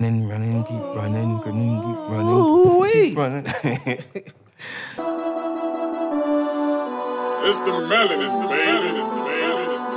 Running, running, keep running, running, keep running. Ooh-wee. Keep running. It's the melon, it's the melon, it's the melon, it's the melon, it's the melon.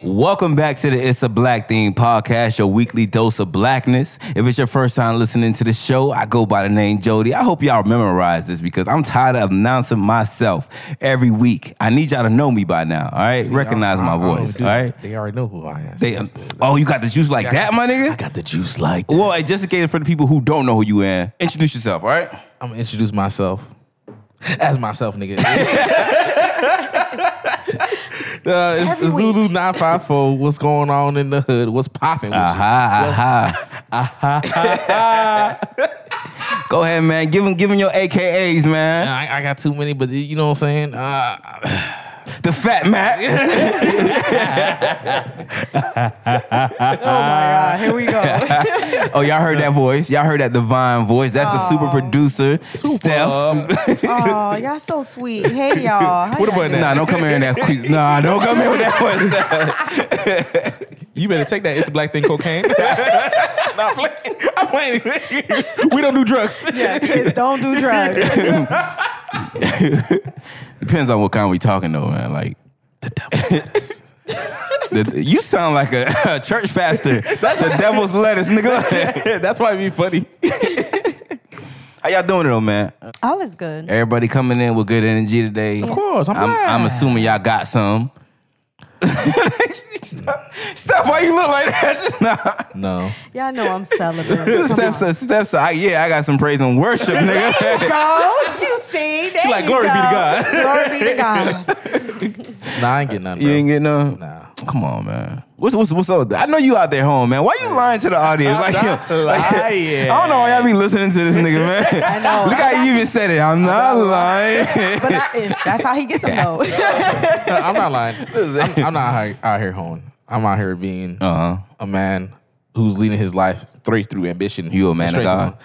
Welcome back to the It's a Black Thing podcast, your weekly dose of blackness. If it's your first time listening to the show, I go by the name Jody. I hope y'all memorize this because I'm tired of announcing myself every week. I need y'all to know me by now, all right? See, recognize my voice, all right? They already know who I am. Oh, you got the juice like that, my nigga? I got the juice like that. Well, and just in case for the people who don't know who you are, introduce yourself, all right? I'm going to introduce myself as myself, nigga. It's Lulu954. What's going on in the hood? What's popping with you? Go ahead, man. Give him your AKAs, man. I got too many, but you know what I'm saying? The Fat Mac. Oh, my God. Here we go. Oh, y'all heard that voice. Y'all heard that divine voice. That's the super producer, Steph. Oh, y'all so sweet. Hey, y'all. How what about that? Nah, don't come here and ask. Nah, don't come here with that voice. You better take that It's a Black Thing cocaine. Nah, I'm playing. We don't do drugs. Yeah, kids don't do drugs. Depends on what kind we talking though, man. Like the devil. You sound like a church pastor. The devil's lettuce, nigga. That's why it be funny. How y'all doing though, man? I was good. Everybody coming in with good energy today. Of course, I'm assuming y'all got some. Steph, why you look like that? Just No. Y'all know I'm celebrating. Steph said, yeah, I got some praise and worship, nigga. There you go. You see? There she like, glory go. Be to God. Glory be to God. Nah, I ain't getting none, bro. You ain't getting none? Nah. Come on, man. What's up? I know you out there home, man. Why you lying to the audience? Like, I don't know why y'all be listening to this nigga, man. I know. Look how you even said it. I'm not lying. But that's how he gets them though. I'm not lying. I'm not out here hoeing. I'm out here being a man who's leading his life straight through ambition. You a man of God.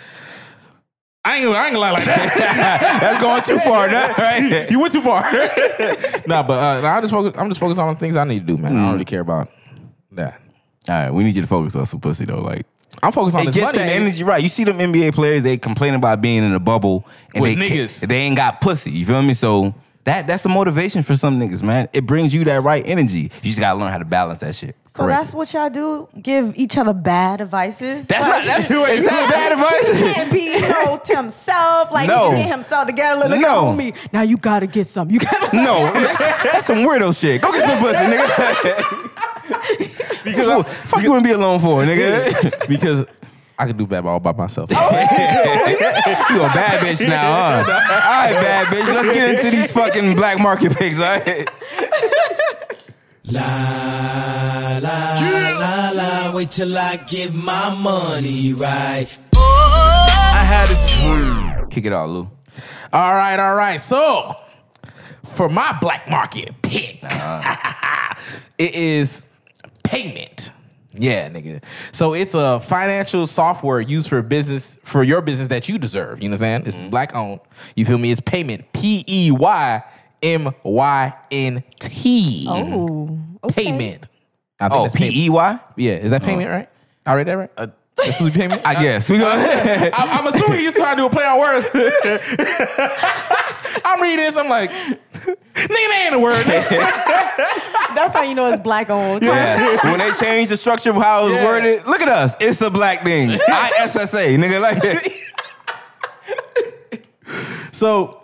I ain't gonna lie like that. That's going too far, right? You went too far. But I'm just focused on the things I need to do, man. I don't really care about that. All right, we need you to focus on some pussy though. Like I'm focused on this money. It gets the energy right. You see them NBA players, they complain about being in a bubble and with they ain't got pussy. You feel me? So that's a motivation for some niggas, man. It brings you that right energy. You just gotta learn how to balance that shit. So that's what y'all do? Give each other bad advices? Is that bad advice? He can't be so to himself. Like, he can get himself together. Look at me. Now you got to get something. No, that's some weirdo shit. Go get some pussy, nigga. Fuck you wouldn't be alone for, nigga. Because I could do bad all by myself. Oh, you a bad bitch now, huh? All right, bad bitch. Let's get into these fucking black market pics, all right? La, la, la, la, wait till I get my money right. I had a dream. Kick it out, Lou. All right. So, for my black market pick, it is Payment. Yeah, nigga. So, it's a financial software used for your business that you deserve. You know what I'm saying? It's black owned. You feel me? It's Payment. P-E-Y-M-Y-N-T. Oh, okay. Payment. I think that's P-E-Y? Yeah, is that Payment, right? I read that right? This is Payment? I guess. I'm assuming you're trying to do a play on words. I'm reading this, I'm like, nigga, that ain't a word. That's how you know it's black owned. Yeah. When they change the structure of how it's worded, look at us. It's a black thing. ISSA, nigga, like that. So,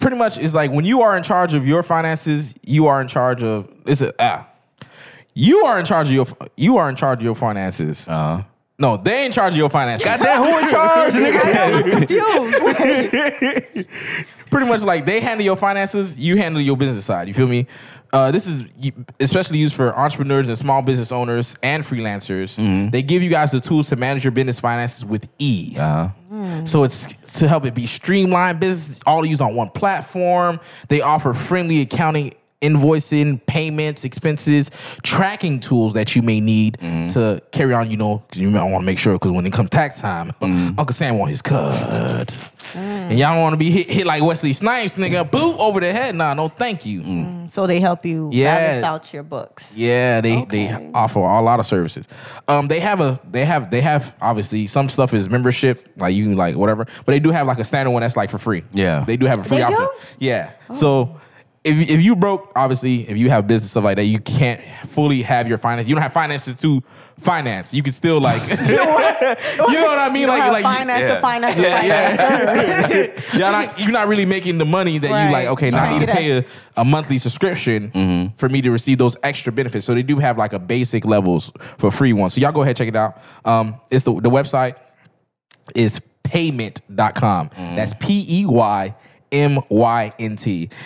pretty much, it's like when you are in charge of your finances, you are in charge of your finances. No, they in charge of your finances. Goddamn, who in charge, nigga? I'm confused. pretty much like they handle your finances, you handle your business side. You feel me? This is especially used for entrepreneurs and small business owners and freelancers. Mm-hmm. They give you guys the tools to manage your business finances with ease. Uh-huh. So it's to help it be streamlined business, all used on one platform. They offer friendly accounting, invoicing, payments, expenses, tracking tools that you may need to carry on, you know, because you might want to make sure, because when it comes tax time, Uncle Sam want his cut. And y'all don't want to be hit like Wesley Snipes, nigga. Boop, over the head. Nah, no thank you. So they help you balance out your books. Yeah, they offer a lot of services. They have obviously some stuff is membership, like you like whatever, but they do have like a standard one that's like for free. Yeah. They do have a free option. Yeah. Oh. So If you broke, obviously, if you have business stuff like that, you can't fully have your finances. You don't have finances to finance. You can still like, you know what I mean? Finance. You're not really making the money that you like. Okay, now I need to pay a monthly subscription for me to receive those extra benefits. So they do have like a basic levels for free one. So y'all go ahead check it out. It's the website is payment.com. That's PEYMYNT,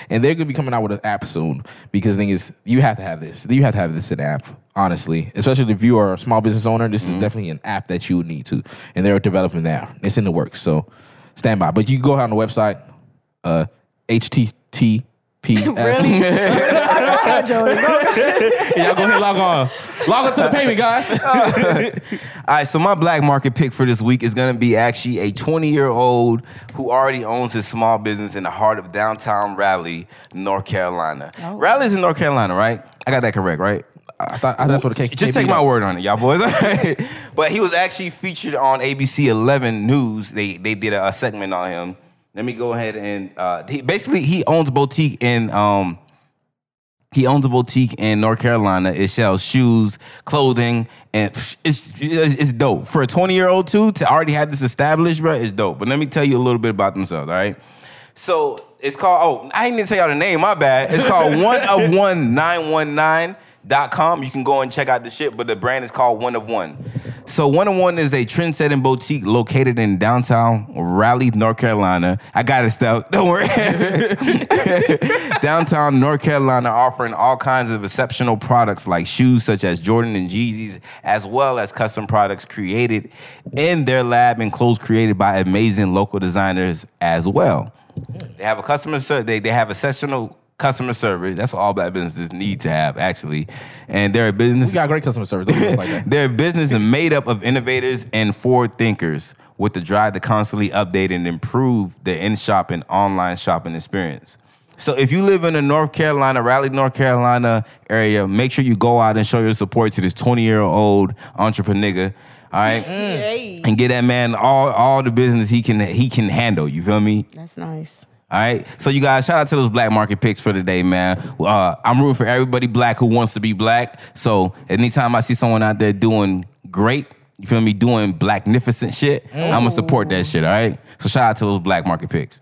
and they're gonna be coming out with an app soon, because niggas, you have to have this. You have to have this in app, honestly. Especially if you are a small business owner, this is definitely an app that you would need to. And they're developing that. It's in the works, so stand by. But you go out on the website, HTTPS. Y'all go ahead and log on to the payment, guys. Alright, so my black market pick for this week is going to be actually a 20-year-old who already owns his small business in the heart of downtown Raleigh, North Carolina. Oh. Raleigh's in North Carolina, right? I got that correct, right? I thought that's what it came. Just take my word on it, y'all boys. But he was actually featured on ABC 11 News. They did a segment on him. Let me go ahead and he owns a boutique in North Carolina. It sells shoes, clothing, and it's dope. For a 20-year-old too, to already have this established, bro, it's dope. But let me tell you a little bit about themselves, all right? So it's called, I didn't even tell y'all the name, my bad. It's called One of One 919.com. You can go and check out the shit, but the brand is called One of One. So One of One is a trendsetting boutique located in downtown Raleigh, North Carolina. I got it, Steph. Don't worry. Downtown North Carolina, offering all kinds of exceptional products like shoes such as Jordan and Yeezys, as well as custom products created in their lab and clothes created by amazing local designers as well. They have a customer service. They have exceptional customer service. That's what all black businesses need to have, actually. And their business... We got great customer service. Like that. Their business is made up of innovators and forward thinkers with the drive to constantly update and improve the in-shop and online shopping experience. So if you live in the North Carolina, Raleigh, North Carolina area, make sure you go out and show your support to this 20-year-old entrepreneur. All right, and get that man all the business he can handle. You feel me? That's nice. All right, so you guys, shout out to those black market picks for today, man. I'm rooting for everybody black who wants to be black. So anytime I see someone out there doing great, you feel me, doing blacknificent shit, I'm going to support that shit, all right? So shout out to those black market picks.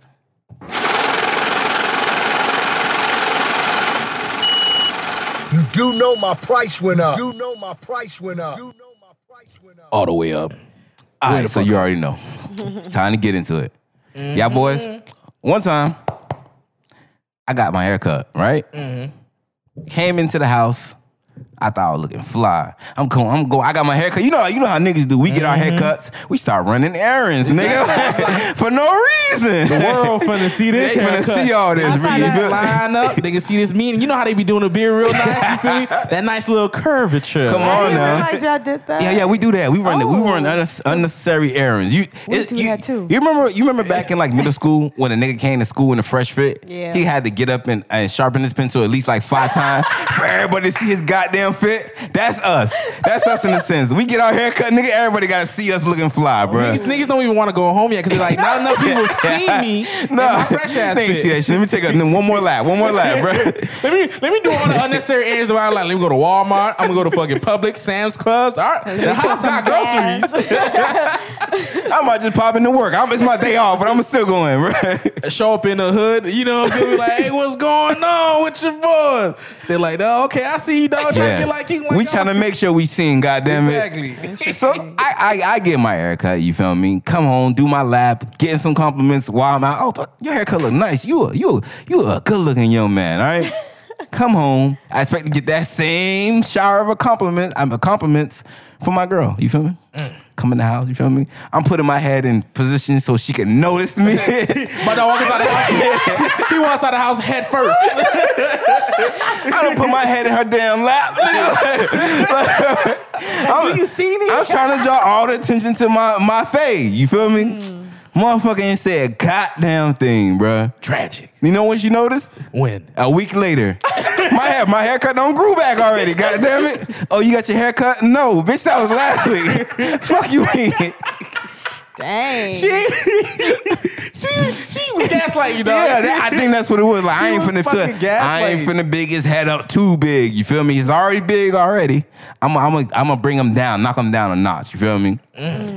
You do know my price went up. You do know my price went up. You know my price went up. All the way up. All right, so you already know. It's time to get into it. Mm-hmm. Y'all boys? One time, I got my hair cut, right? Mm-hmm. Came into the house. I thought I was looking fly. I'm cool. I got my hair cut. You know how niggas do. We get our haircuts. We start running errands, nigga. For no reason. The world finna see this. They finna see all this. Line up. They can see this meeting. You know how they be doing the beard real nice. You feel me? That nice little curvature. Come on now. I didn't realize y'all did that. Yeah, we do that. We run unnecessary errands. We do that too. You remember back in like middle school when a nigga came to school in a fresh fit? Yeah. He had to get up and sharpen his pencil at least like 5 times for everybody to see his goddamn fit. That's us. That's us in a sense. We get our hair cut, nigga. Everybody gotta see us looking fly, bro. Niggas don't even want to go home yet, because they're like, not enough people see me. My fresh ass fit. See that shit. Let me take one more lap, bro. let me do all the unnecessary errands that I like. Let me go to Walmart. I'm gonna go to fucking Publix, Sam's Clubs. All right, the house got groceries. I might just pop into work. It's my day off, but I'm still going, right? Show up in the hood, you know what I'm saying? Like, hey, what's going on with your boy? They're like, oh, okay, I see you, dog. Trying to get like you. We trying to make sure we seen, goddamn it. Exactly. So I get my haircut, you feel me? Come home, do my lab, getting some compliments while I'm out. Oh, your haircut look nice. You a good looking young man, all right? Come home. I expect to get that same shower of compliments for my girl. You feel me? Come in the house. You feel me? I'm putting my head in position so she can notice me. My dog walks out the house. He walks out the house head first. I don't put my head in her damn lap. Do you see me? I'm trying to draw all the attention to my face. You feel me? Motherfucker ain't said a goddamn thing, bruh. Tragic. You know when she noticed? When? A week later. My haircut don't grew back already, goddamn it. Oh, you got your haircut? No, bitch, that was last week. Fuck you, man. Dang. She was gaslighting you, dog. Yeah, I think that's what it was. Like, I ain't finna big his head up too big. You feel me? He's already big already. I'm gonna bring him down, knock him down a notch. You feel me?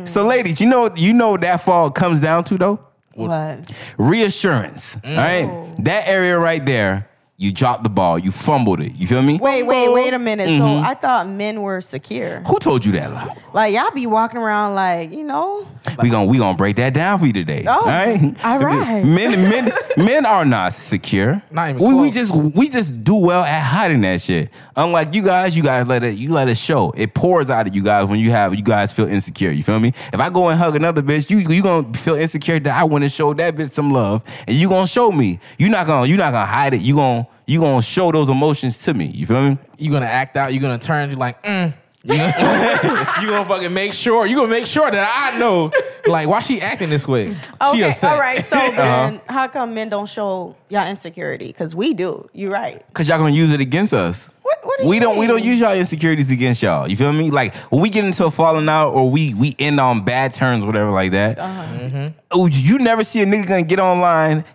So, ladies, you know what that fall comes down to though? What? Reassurance. All right, that area right there. You dropped the ball. You fumbled it. You feel me? Wait a minute. Mm-hmm. So I thought men were secure. Who told you that lie? Like, y'all be walking around like, you know. We gonna break that down for you today. Oh, all right? All right. Men are not secure. Not even close. We just do well at hiding that shit. Unlike you guys let it show. It pours out of you guys when you guys feel insecure. You feel me? If I go and hug another bitch, you gonna feel insecure that I want to show that bitch some love, and you gonna show me. You're not gonna hide it. You gonna show those emotions to me. You feel me? You gonna act out. You gonna turn. You like, You gonna fucking make sure. You gonna make sure that I know. Like, why she acting this way? Okay, she upset. All right. So then, how come men don't show y'all insecurity? Because we do. You're right. Because y'all gonna use it against us. What do we mean? We don't use y'all insecurities against y'all. You feel me? Like, when we get into a falling out or we end on bad terms, whatever like that. You never see a nigga gonna get online.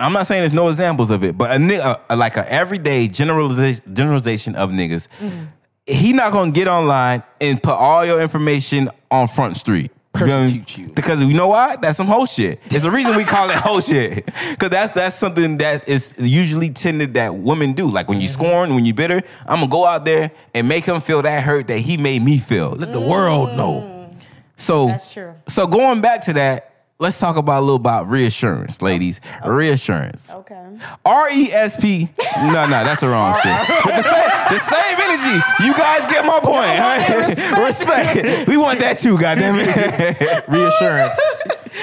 I'm not saying there's no examples of it, but a nigga like a everyday generalization of niggas. Mm-hmm. He not gonna get online and put all your information on Front Street. Persecute you. Because you know why? That's some whole shit. There's a reason we call it whole shit. Because that's something that is usually tended that women do. Like, when you scorn, when you bitter, I'm gonna go out there and make him feel that hurt that he made me feel. Let the world know. So that's true. So going back to that, let's talk about a little about reassurance, ladies. Okay. Reassurance. Okay. R-E-S-P. No, that's the wrong shit. But the same energy. You guys get my point. Right? Respect. We want that too, goddammit. Reassurance.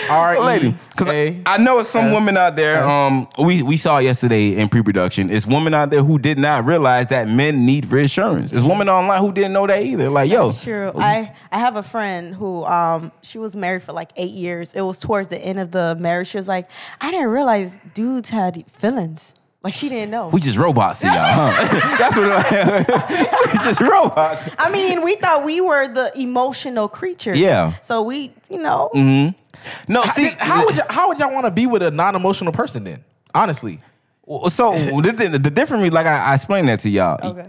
R-E-S-P. Because I know it's some women out there. We saw yesterday in pre-production. It's women out there who did not realize that men need reassurance. It's women online who didn't know that either. Like, yo. That's true. I have a friend who she was married for like 8 years. It was towards the end of the marriage. She was like, I didn't realize dudes had feelings. Like, she didn't know. We just robots to y'all, huh? That's what it like. We just robots. I mean, we thought we were the emotional creatures. Yeah. So we, you know. Mm-hmm. No, see, how would y'all want to be with a non-emotional person then? Honestly. So the difference, like I explained that to y'all. Okay.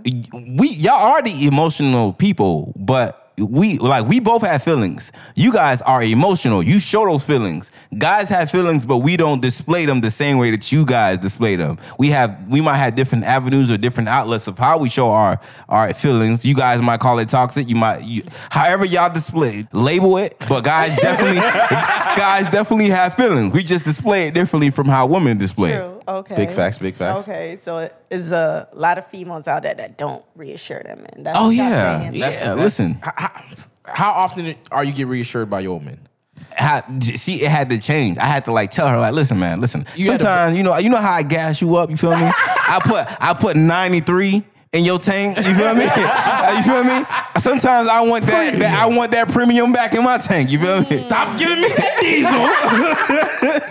Y'all are the emotional people, but we both have feelings. You guys are emotional. You show those feelings. Guys have feelings, but we don't display them the same way that you guys display them. We might have different avenues or different outlets of how we show our feelings. You guys might call it toxic. However y'all display, label it. But guys definitely have feelings. We just display it differently from how women display it. Okay. Big facts. Okay, so there's a lot of females out there that don't reassure them, man. That's listen. How often are you get reassured by your old men? See, it had to change. I had to like tell her, like, listen, man, listen. Sometimes you know how I gas you up. You feel me? I put 93. In your tank, you feel me? You feel me? Sometimes I want that premium back in my tank. You feel me? Stop giving me that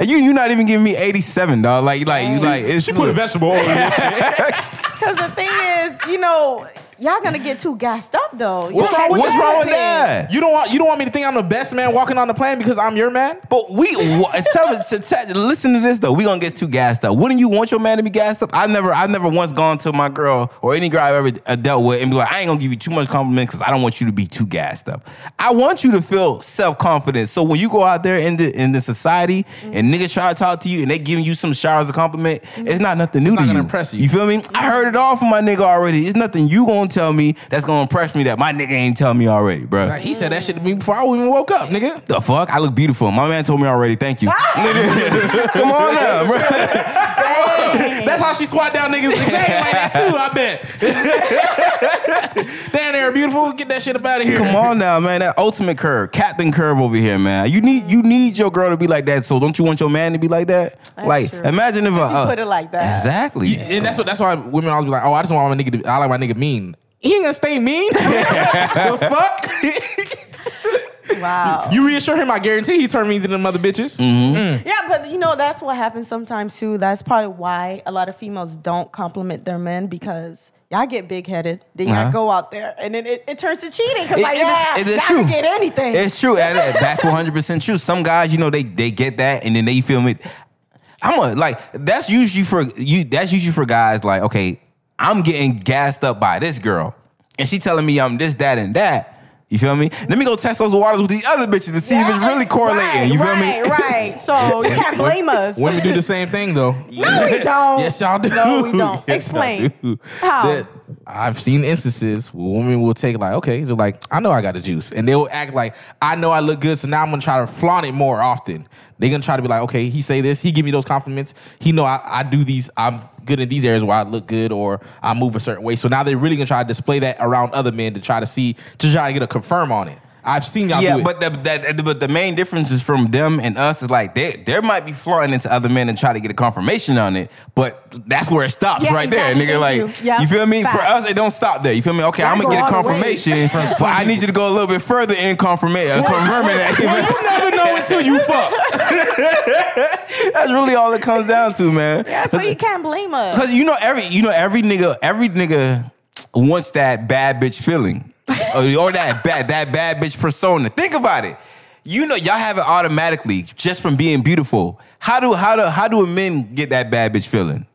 diesel. You're not even giving me 87, dog. Like, it's she put a vegetable on. Because the thing is, you know. Y'all gonna get too gassed up though. What's wrong with that? You don't want me to think I'm the best man walking on the planet because I'm your man? But we listen to this though. We gonna get too gassed up. Wouldn't you want your man to be gassed up? I've never once gone to my girl or any girl I've ever dealt with and be like, I ain't gonna give you too much compliments because I don't want you to be too gassed up. I want you to feel self-confident. So when you go out there in the society and niggas try to talk to you and they giving you some showers of compliment, it's not nothing new to you. It's not gonna impress you. You feel me? I heard it all from my nigga already. It's nothing you gonna tell me that's gonna impress me that my nigga ain't tell me already, bro. Like, he said that shit to me before I even woke up, nigga. The fuck? I look beautiful. My man told me already. Thank you. Come on now, bro. That's how she swat down niggas. Like that too, I bet. Damn, they're beautiful. Get that shit up out of here. Come on now, man. That ultimate curve, Captain Curve over here, man. You need your girl to be like that. So don't you want your man to be like that? That's like, true. Imagine if you put it like that. Exactly. And that's why women always be like, oh, I just want my nigga. I like my nigga mean. He ain't gonna stay mean. The fuck. Wow. You reassure him, I guarantee he turned me into them other bitches. Mm-hmm. Mm. Yeah, but you know, that's what happens sometimes too. That's probably why a lot of females don't compliment their men, because y'all get big-headed. Then y'all go out there, and then it turns to cheating. Because like, y'all can get anything. It's true. That's 100% true. Some guys, you know, they get that, and then they feel me. That's usually for guys like, okay, I'm getting gassed up by this girl, and she telling me I'm this, that, and that. You feel me? Let me go test those waters with the other bitches to see if it's really correlating. You feel me? Right. So you can't blame us. Women do the same thing, though. No, we don't. Yes, y'all do. No, we don't. Yes, explain. Do. How? I've seen instances where women will take like, okay, they're like, I know I got the juice. And they will act like, I know I look good, so now I'm going to try to flaunt it more often. They're going to try to be like, okay, he say this, he give me those compliments. He know I do these, I'm good in these areas where I look good or I move a certain way. So now they're really gonna try to display that around other men to try to get a confirm on it. I've seen y'all do it. But the main difference is from them and us is like they might be flaunting into other men and try to get a confirmation on it, but that's where it stops right there, nigga. Like, you feel me? Fact. For us, it don't stop there. You feel me? Okay, I'm gonna get a confirmation, but I need you to go a little bit further in confirming that. You never know until you fuck. That's really all it comes down to, man. Yeah, so you can't blame us. Because every nigga wants that bad bitch feeling. Or that bad bitch persona. Think about it. You know, y'all have it automatically just from being beautiful. How do men get that bad bitch feeling?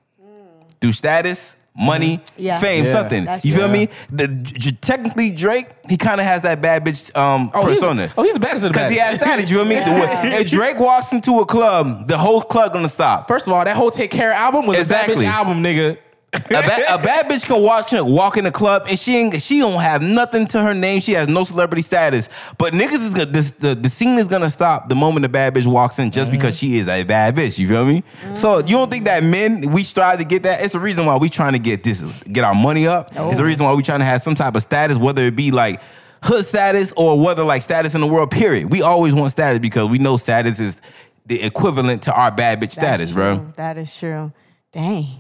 Through status, money, fame, something. You feel me? Technically, Drake, he kind of has that bad bitch persona. He's the baddest of the baddest. Because he has status, you feel me? If Drake walks into a club, the whole club gonna stop. First of all, that whole Take Care album was a bad bitch album, nigga. A bad bitch can walk in the club and she don't have nothing to her name. She has no celebrity status. But niggas is gonna, the scene is gonna stop the moment a bad bitch walks in just because she is a bad bitch. You feel me? So you don't think that men we strive to get that? It's the reason why we trying to get our money up. Oh. It's the reason why we trying to have some type of status, whether it be like hood status or whether like status in the world. Period. We always want status because we know status is the equivalent to our bad bitch status, bro. That is true. Dang.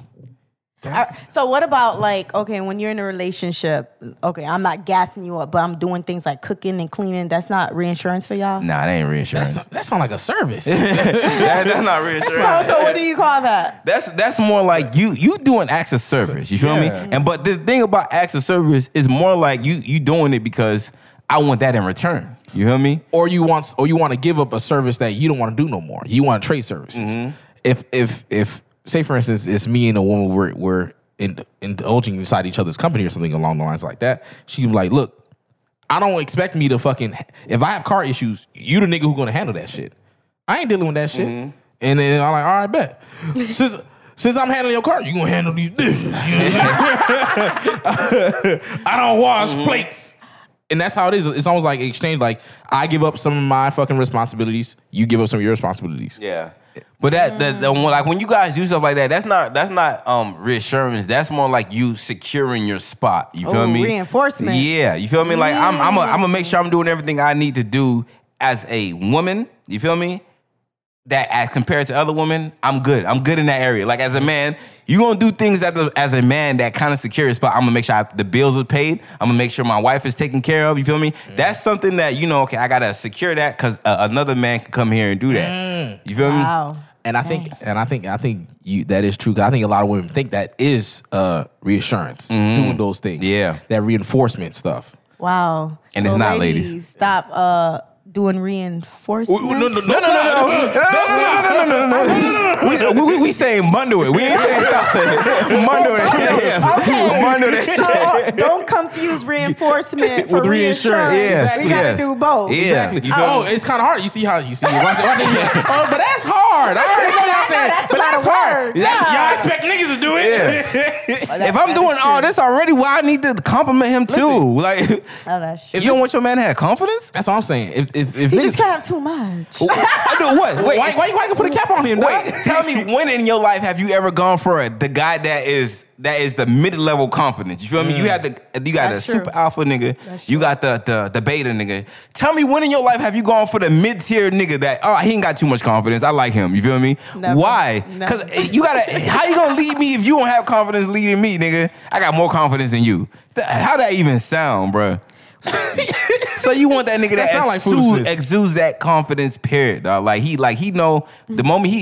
So what about like, okay, when you're in a relationship, okay, I'm not gassing you up, but I'm doing things like cooking and cleaning. That's not reinsurance for y'all? Nah, that ain't reinsurance. That sounds like a service. That's not reinsurance. So what do you call that? That's more like you doing acts of service. You feel me? And but the thing about acts of service is more like you doing it because I want that in return. You feel me? Or you want to give up a service that you don't want to do no more. You want to trade services. Mm-hmm. If say, for instance, it's me and a woman, we're indulging inside each other's company or something along the lines like that. She's like, look, I don't expect me to fucking, if I have car issues, you the nigga who's going to handle that shit. I ain't dealing with that shit. Mm-hmm. And then I'm like, all right, bet. Since I'm handling your car, you going to handle these dishes. You know what I'm saying? I don't wash plates. And that's how it is. It's almost like an exchange. Like, I give up some of my fucking responsibilities. You give up some of your responsibilities. Yeah. But like when you guys do stuff like that, that's not reassurance. That's more like you securing your spot. You feel me? Reinforcement. Yeah, you feel me? Like I'm gonna make sure I'm doing everything I need to do as a woman. You feel me? That as compared to other women, I'm good. I'm good in that area. Like as a man, you gonna do things as a man that kind of secure your spot. I'm gonna make sure the bills are paid. I'm gonna make sure my wife is taken care of. You feel me? Mm. That's something that, you know, okay, I gotta secure that because another man can come here and do that. You feel me? And I think, I think that is true. Because I think a lot of women think that is reassurance, doing those things, that reinforcement stuff. Wow. And so it's not, ladies. Stop doing reinforcement. No. We saying bundle it. We ain't saying stop it. Bundle it. Bundle it. So don't confuse reinforcement for reinsurance. Yes, we gotta do both. Exactly. Oh, it's kind of hard. You see how you see it. But that's hard. I already know y'all saying it. But that's hard. Y'all expect niggas to do it. If I'm doing all this already, why I need to compliment him too? Like, if you don't want your man to have confidence, that's all I'm saying. If he just can't have too much. I do what? Wait, why you gotta put a cap on him? Wait, tell me, when in your life have you ever gone for the guy that is the mid-level confidence? You feel me? You have you got that's the super alpha nigga. You got the beta nigga. Tell me, when in your life have you gone for the mid-tier nigga that, oh, he ain't got too much confidence, I like him. You feel me? Never. Why? Because you gotta, how you gonna lead me if you don't have confidence leading me, nigga? I got more confidence than you. How that even sound, bruh? So you want that nigga that exudes that confidence, period, dog. Like he know the moment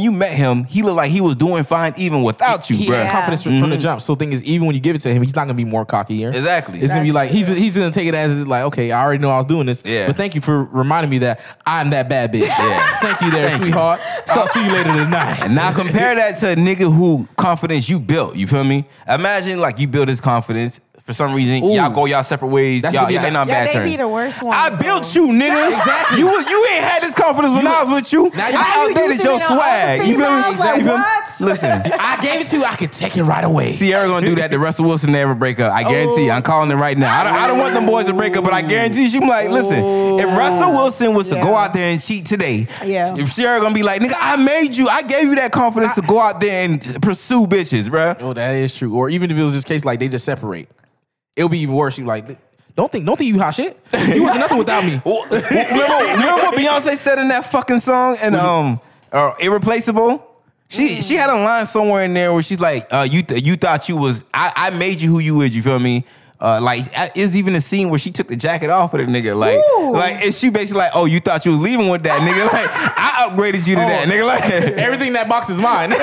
you met him, he looked like he was doing fine even without you, bro. He had confidence from the jump. So the thing is, even when you give it to him, he's not gonna be more cockier. Exactly. It's gonna be like he's gonna take it as like, okay, I already know I was doing this. Yeah. But thank you for reminding me that I'm that bad bitch. Yeah. Thank you there, sweetheart. So I'll see you later tonight. Now compare that to a nigga who confidence you built. You feel me? Imagine like you build his confidence. For some reason, y'all go y'all separate ways. Y'all ain't on bad terms. They be the worst one. I built you, nigga. Exactly. You ain't had this confidence when I was with you. Now I outdated your swag. You feel me? Exactly. What? Listen, I gave it to you. I could take it right away. Ciara gonna do that to Russell Wilson. They ever break up? I guarantee. I'm calling it right now. I don't want them boys to break up, but I guarantee she like, listen, if Russell Wilson was to go out there and cheat today, if Ciara gonna be like, nigga, I made you. I gave you that confidence to go out there and pursue bitches, bro. Oh, that is true. Or even if it was just case like they just separate. It'll be even worse. You like, don't think you hot shit. You was nothing without me. Remember what Beyonce said in that fucking song and Irreplaceable? She had a line somewhere in there where she's like, you thought you was, I made you who you was. You feel me? Like, it's even a scene where she took the jacket off of the nigga. Like, and she basically like, oh, you thought you was leaving with that nigga. Like, I upgraded you to that nigga. Like, everything that box is mine.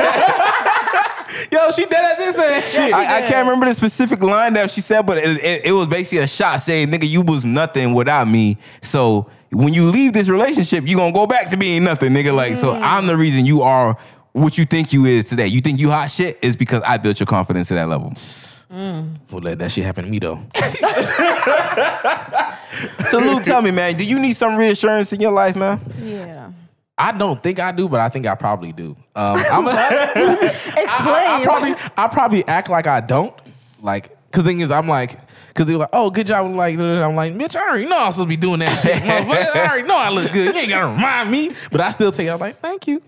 Yo, she dead at this and shit. I can't remember the specific line that she said, but it was basically a shot saying, nigga, you was nothing without me. So when you leave this relationship, you gonna go back to being nothing, nigga. Like, so I'm the reason you are what you think you is today. You think you hot shit is because I built your confidence to that level. We'll let that shit happen to me, though. So, Lulu, tell me, man, do you need some reassurance in your life, man? Yeah. I don't think I do, but I think I probably do. Explain. I probably act like I don't. Like, cause the thing is, I'm like, cause they're like, oh, good job. Like, I'm like, bitch, I already know I'm supposed to be doing that shit. Motherfucker. I already know I look good. You ain't gotta remind me. But I still take it. I'm like, thank you.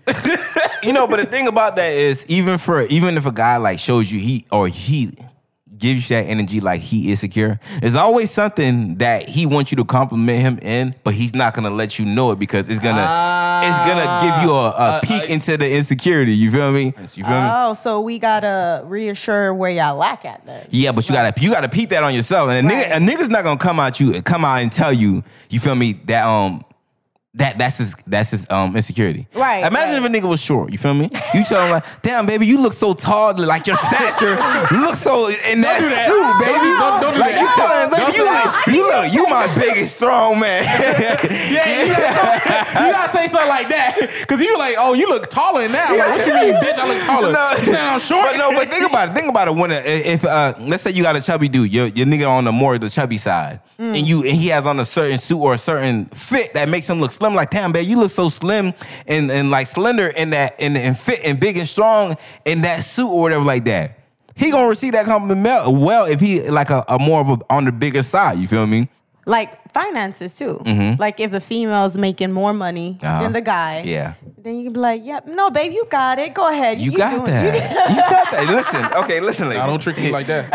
You know, but the thing about that is, even if a guy like shows you he gives you that energy like he is secure, there's always something that he wants you to compliment him in, but he's not gonna let you know it because it's gonna give you a peek into the insecurity. You feel me? Oh, so we gotta reassure where y'all lack at then. Yeah, but you gotta peek that on yourself, and a nigga's not gonna come out and tell you. You feel me? That that's his insecurity. Right. Imagine if a nigga was short. You feel me? You tell him like, damn, baby, you look so tall. Like your stature looks so in that suit, baby. Don't do like, that. Like you tell him, baby, you my biggest strong man. You gotta say something like that, cause you like, oh, you look taller than that. Like, what you mean, bitch? I look taller. No, you saying I'm short? But no, but think about it. When if let's say you got a chubby dude, your nigga on the chubby side, and he has on a certain suit or a certain fit that makes him look slim. Like, damn, babe, you look so slim and like slender and fit and big and strong in that suit or whatever like that. He gonna receive that compliment well if he like a more of a on the bigger side. You feel me? Like finances too. Mm-hmm. Like if the female's making more money than the guy, then you can be like, "Yep, no, babe, you got it. Go ahead, you got that." Listen, lady. I don't trick you like that.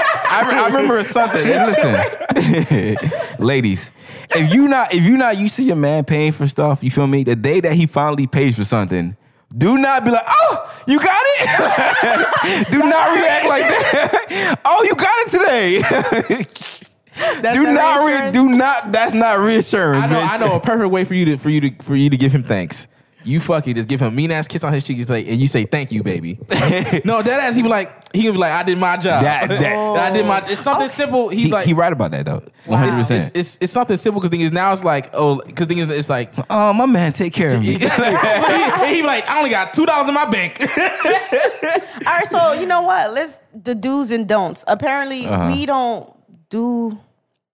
No. I remember something. And listen, ladies. If you not used to your man paying for stuff, you feel me? The day that he finally pays for something, do not be like, oh, you got it? Do not react like that. Oh, you got it today. That's not reassurance. I know a perfect way for you to give him thanks. you fucking just give him a mean ass kiss on his cheek and you say, thank you, baby. No, that ass, he was like, I did my job. It's something simple. He's right about that though. 100%. It's something simple because now it's like, oh, my man, take care of me. Exactly. He like, I only got $2 in my bank. All right, so you know what? Let's the do's and don'ts. Apparently, we don't do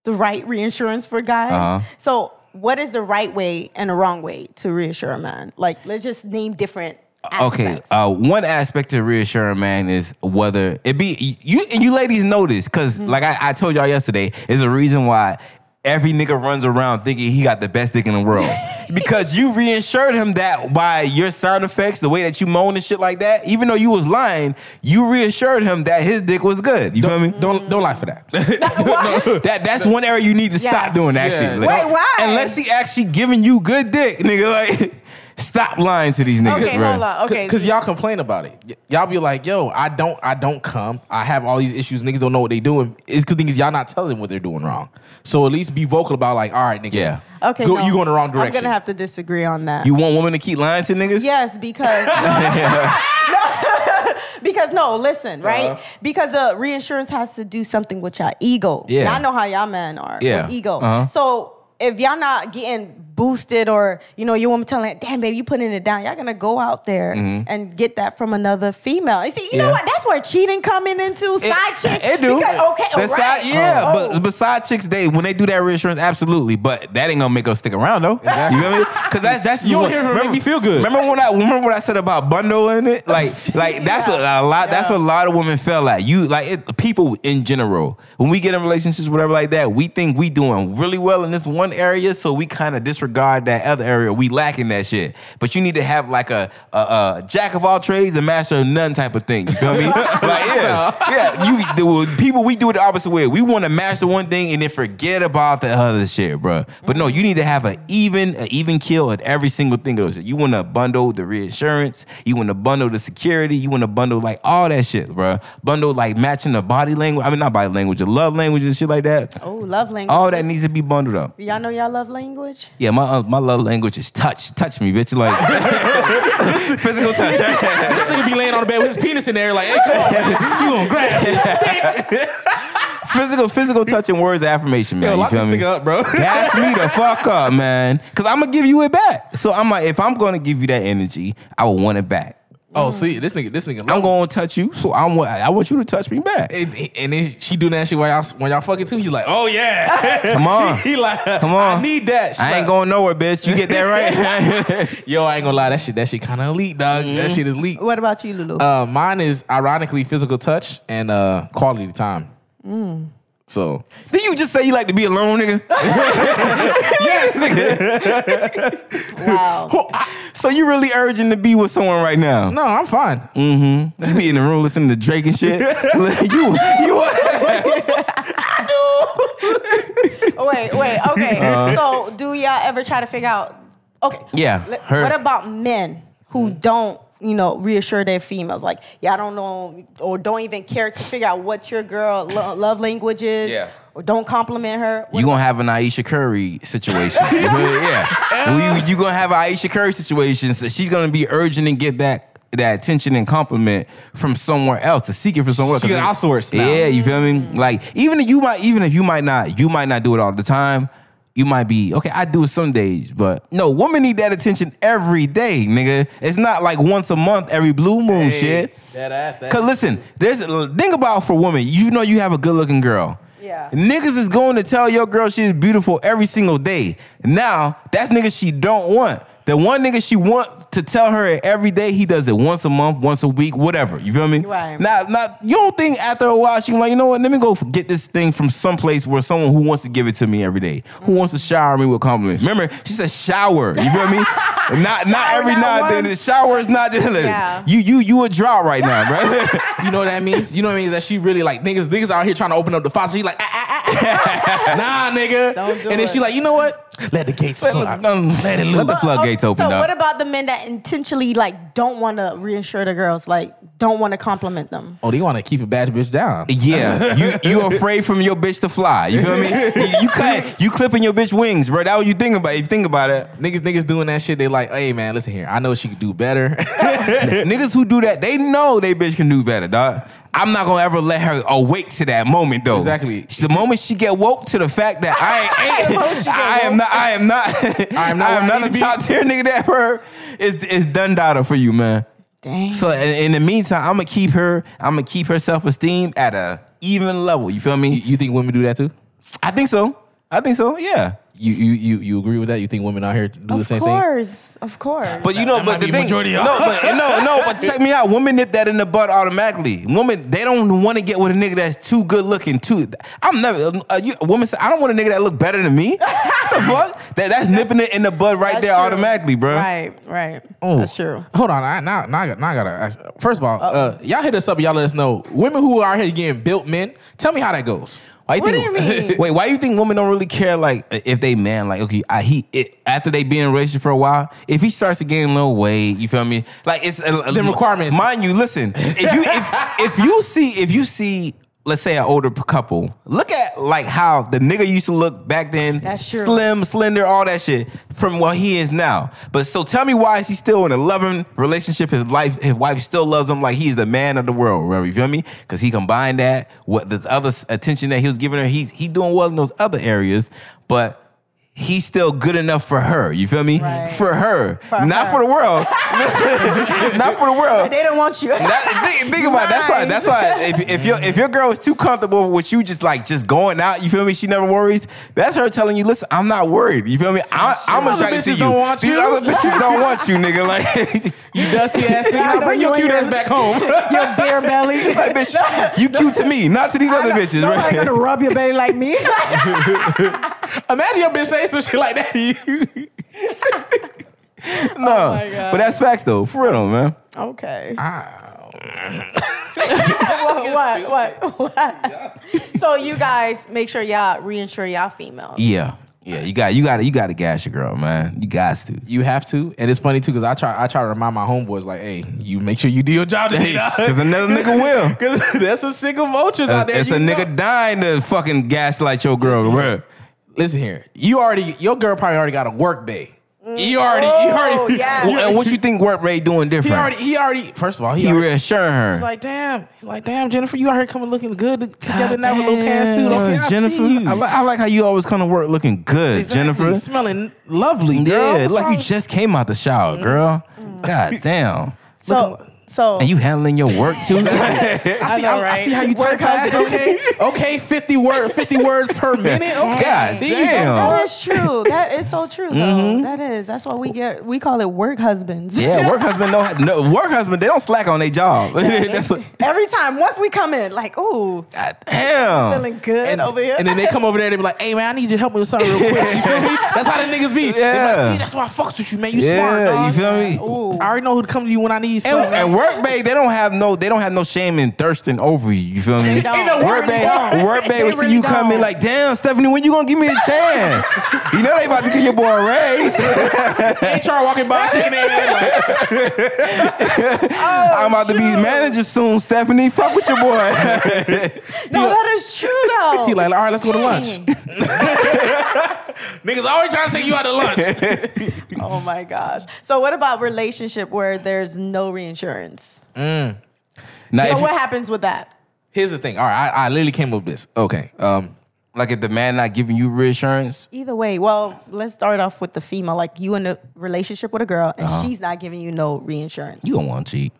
the right reinsurance for guys. So what is the right way and the wrong way to reassure a man? Like, let's just name different aspects. Okay, one aspect to reassure a man is whether it be you ladies know this because like I told y'all yesterday, is a reason why every nigga runs around thinking he got the best dick in the world because you reinsured him that by your sound effects, the way that you moan and shit like that. Even though you was lying, you reassured him that his dick was good. You feel me? Don't lie for that. That's one area you need to stop doing. Actually, wait, why? Unless he actually giving you good dick, nigga, like. Stop lying to these niggas, okay, bro. Hold on. Okay, because y'all complain about it. Y'all be like, "Yo, I don't come. I have all these issues. Niggas don't know what they doing." It's because niggas y'all not telling them what they're doing wrong. So at least be vocal about like, "All right, nigga, okay, you going the wrong direction." I'm gonna have to disagree on that. You want women to keep lying to niggas? Yes, because listen, right? Because reinsurance has to do something with y'all ego. Yeah, y'all know how y'all men are. Yeah, with ego. So if y'all not getting boosted or, you know, your woman telling, damn, baby, you putting it down. Y'all going to go out there and get that from another female. You see, you know what? That's where cheating coming into side chicks. It do. Because, but side chicks, when they do that reassurance, absolutely. But that ain't going to make us stick around, though. Exactly. You know what I mean? Because that's you don't hear her make me feel good. Remember what I said about bundling it? Like that's a lot. Yeah. That's what a lot of women feel like. People in general, when we get in relationships, whatever like that, we think we doing really well in this one area, so we kind of disregard that other area. We lacking that shit. But you need to have like a jack of all trades and master of none type of thing. You feel me? People, we do it the opposite way. We want to master one thing and then forget about the other shit, bro. But no, you need to have an even kill at every single thing of those shit. You want to bundle the reassurance. You want to bundle the security. You want to bundle like all that shit, bro. Bundle like matching the body language. I mean, not body language, the love language and shit like that. Oh, love language. All that needs to be bundled up. Y'all know y'all love language? Yeah, my love language is touch. Touch me, bitch. Like physical touch. This nigga be laying on the bed with his penis in there, like, hey, come on, you gonna grab this? Physical touch and words of affirmation, man. Yo, lock this nigga up, bro. Gas me the fuck up, man. Cause I'm gonna give you it back. So I'm like, if I'm gonna give you that energy, I will want it back. Oh, see, this nigga. I'm gonna touch you, so I want you to touch me back. And then she doing that shit when y'all fucking too. She's like, oh yeah, come on. He like, come on. I need that. She's I ain't going nowhere, bitch. You get that right. Yo, I ain't gonna lie, that shit kind of elite, dog. That shit is elite. What about you, Lulu? Mine is ironically physical touch and quality time. So did you just say you like to be alone, nigga? Yes, nigga. Wow. So you really urging to be with someone right now? No, I'm fine. You be in the room listening to Drake and shit. you I do. Wait. Okay. So do y'all ever try to figure out? Okay. Yeah. What about men who don't? You know, reassure their females. Like, y'all don't know or don't even care to figure out what your girl love language is. Yeah. Or don't compliment her. You're going to have an Aisha Curry situation. You're going to have an Aisha Curry situation. So she's going to be urgent and get that attention and compliment from somewhere else, to seek it from somewhere else. You can outsource now. Yeah, you feel me? Like, even if you might not do it all the time, you might be, okay, I do it some days, but no, women need that attention every day, nigga. It's not like once a month, every blue moon shit. That ass, that. Cause listen, think about for women, you know you have a good looking girl. Yeah. Niggas is going to tell your girl she's beautiful every single day. Now, that's niggas she don't want. The one nigga she want to tell her every day, he does it once a month, once a week, whatever. You feel me? Right. Now, you don't think after a while she like, you know what, let me go get this thing from someplace where someone who wants to give it to me every day, who wants to shower me with compliments. Remember, she said shower. You feel me? Not every now and then. The shower is not just you a drought right now, right? You know what that means? You know what I mean? That she really like niggas out here trying to open up the faucet. She's like, Nah, nigga. Don't do it. And then she like, you know what? Let the gates let it loose. Let the floodgates open up. So what about the men that intentionally like don't want to reassure the girls, like don't want to compliment them? Oh, they want to keep a bad bitch down. Yeah, you afraid from your bitch to fly. You feel me? You clipping your bitch wings, bro. That's what you think about. If you think about it, niggas doing that shit. They like, hey man, listen here. I know she could do better. Niggas who do that, they know they bitch can do better, dog. I'm not gonna ever let her awake to that moment, though. Exactly. The moment she get woke to the fact that I am not the top tier nigga that for her, it's done daughter for you, man. Dang. So in the meantime, I'm gonna keep her self-esteem at a even level. You feel me? You think women do that too? I think so. Yeah. You agree with that? You think women out here do the same thing? Of course. But you know, but the thing, but check me out. Women nip that in the butt automatically. Women, they don't want to get with a nigga that's too good looking. Women say, I don't want a nigga that look better than me. What the fuck? That's nipping it in the butt right there automatically, bro. Right. Oh, that's true. Hold on. Now I gotta. First of all, y'all hit us up. Y'all let us know. Women who are out here getting built men. Tell me how that goes. What do you mean? Wait, why you think women don't really care? Like, if they man, like, okay, after they be in a relationship for a while, if he starts to gain a little weight, you feel me? Like, it's the requirements. Mind you, listen, if you see, let's say an older couple, look at like how the nigga used to look back then. That's true. Slim, slender, all that shit from what he is now. But so tell me, why is he still in a loving relationship? His wife still loves him like he's the man of the world. Right? You feel me? Because he combined that with this other attention that he was giving her. He's doing well in those other areas, but he's still good enough for her. You feel me? Right. For her, not for the world. Not for the world. They don't want you. Think about it. That's why. If your girl is too comfortable with you, just going out. You feel me? She never worries. That's her telling you, listen, I'm not worried. You feel me? I'm attracted to you. These other bitches don't want you, nigga. Like, you dusty ass nigga. Now bring your cute ass back home. Your bare belly. Like, bitch, you cute to me, not to these other bitches. Nobody gonna rub your belly like me. Imagine your bitch saying some shit like that to you. No, oh, but that's facts though, for real, man. Okay. What? So you guys make sure y'all reinsure y'all females. Yeah. You got to gas your girl, man. You got to. You have to, and it's funny too because I try to remind my homeboys like, hey, you make sure you do your job today, because another nigga will. Because there's some single vultures out there. It's a nigga dying to fucking gaslight your girl, bro. Listen here, your girl probably already got a work day. Yeah. And what you think work day doing different? He already. First of all, he reassuring her. He's like, damn, Jennifer, you out here coming looking good together now with a little can suit. Okay, Jennifer, I like how you always come to work looking good, exactly. Jennifer, you're smelling lovely, girl. Yeah, like you just came out the shower, girl. Mm. God damn. So and you handling your work too? I see how you work type. Okay, 50 words per minute. Okay, God, damn. That is true. That is so true. Though. Mm-hmm. That's why we call it work husbands. Yeah, work husband. No, work husband. They don't slack on their job. Yeah, every time, once we come in, like, ooh, God damn, feeling good over here. And then they come over there, and they be like, hey man, I need you to help me with something real quick. You feel me? That's how the niggas be. Yeah. Like, see, that's why I fucks with you, man. You smart, dog. You feel me? Ooh. I already know who to come to you when I need something. Work babe, they don't have no shame in thirsting over you. You feel me? Work babe will see you come in like, damn, Stephanie, when you gonna give me a chance? You know they about to give your boy a raise. HR walking by shaking their head like, I'm about to be manager soon, Stephanie. Fuck with your boy. No, that is true though. He like, all right, let's go to lunch. Niggas always trying to take you out to lunch. Oh my gosh. So what about relationship where there's no reinsurance? Now, so what happens with that? Here's the thing. All right, I literally came up with this. Okay. Like if the man not giving you reassurance? Either way. Well, let's start off with the female. Like you in a relationship with a girl and she's not giving you no reinsurance. You don't want to cheat.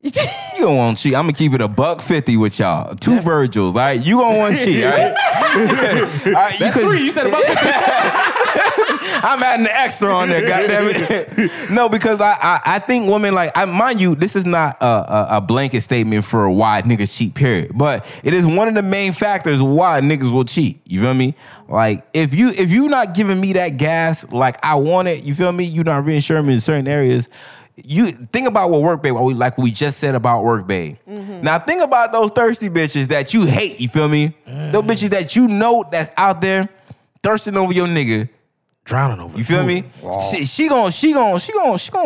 You don't want to cheat. I'm gonna keep it $150 with y'all. Two Virgils, all right? You don't want to cheat, all right? All right, that's three. You said $150. I'm adding an extra on there, goddammit. No, because I think women like, mind you, this is not a blanket statement for why niggas cheat, period. But it is one of the main factors why niggas will cheat. You feel me? Like, if you not giving me that gas like I want it, you feel me? You're not reassuring me in certain areas. you think about what work, babe, we just said about work, babe. Mm-hmm. Now think about those thirsty bitches that you hate, you feel me? Mm. Those bitches that you know that's out there thirsting over your nigga. Drowning over you, feel me? Wow. She gonna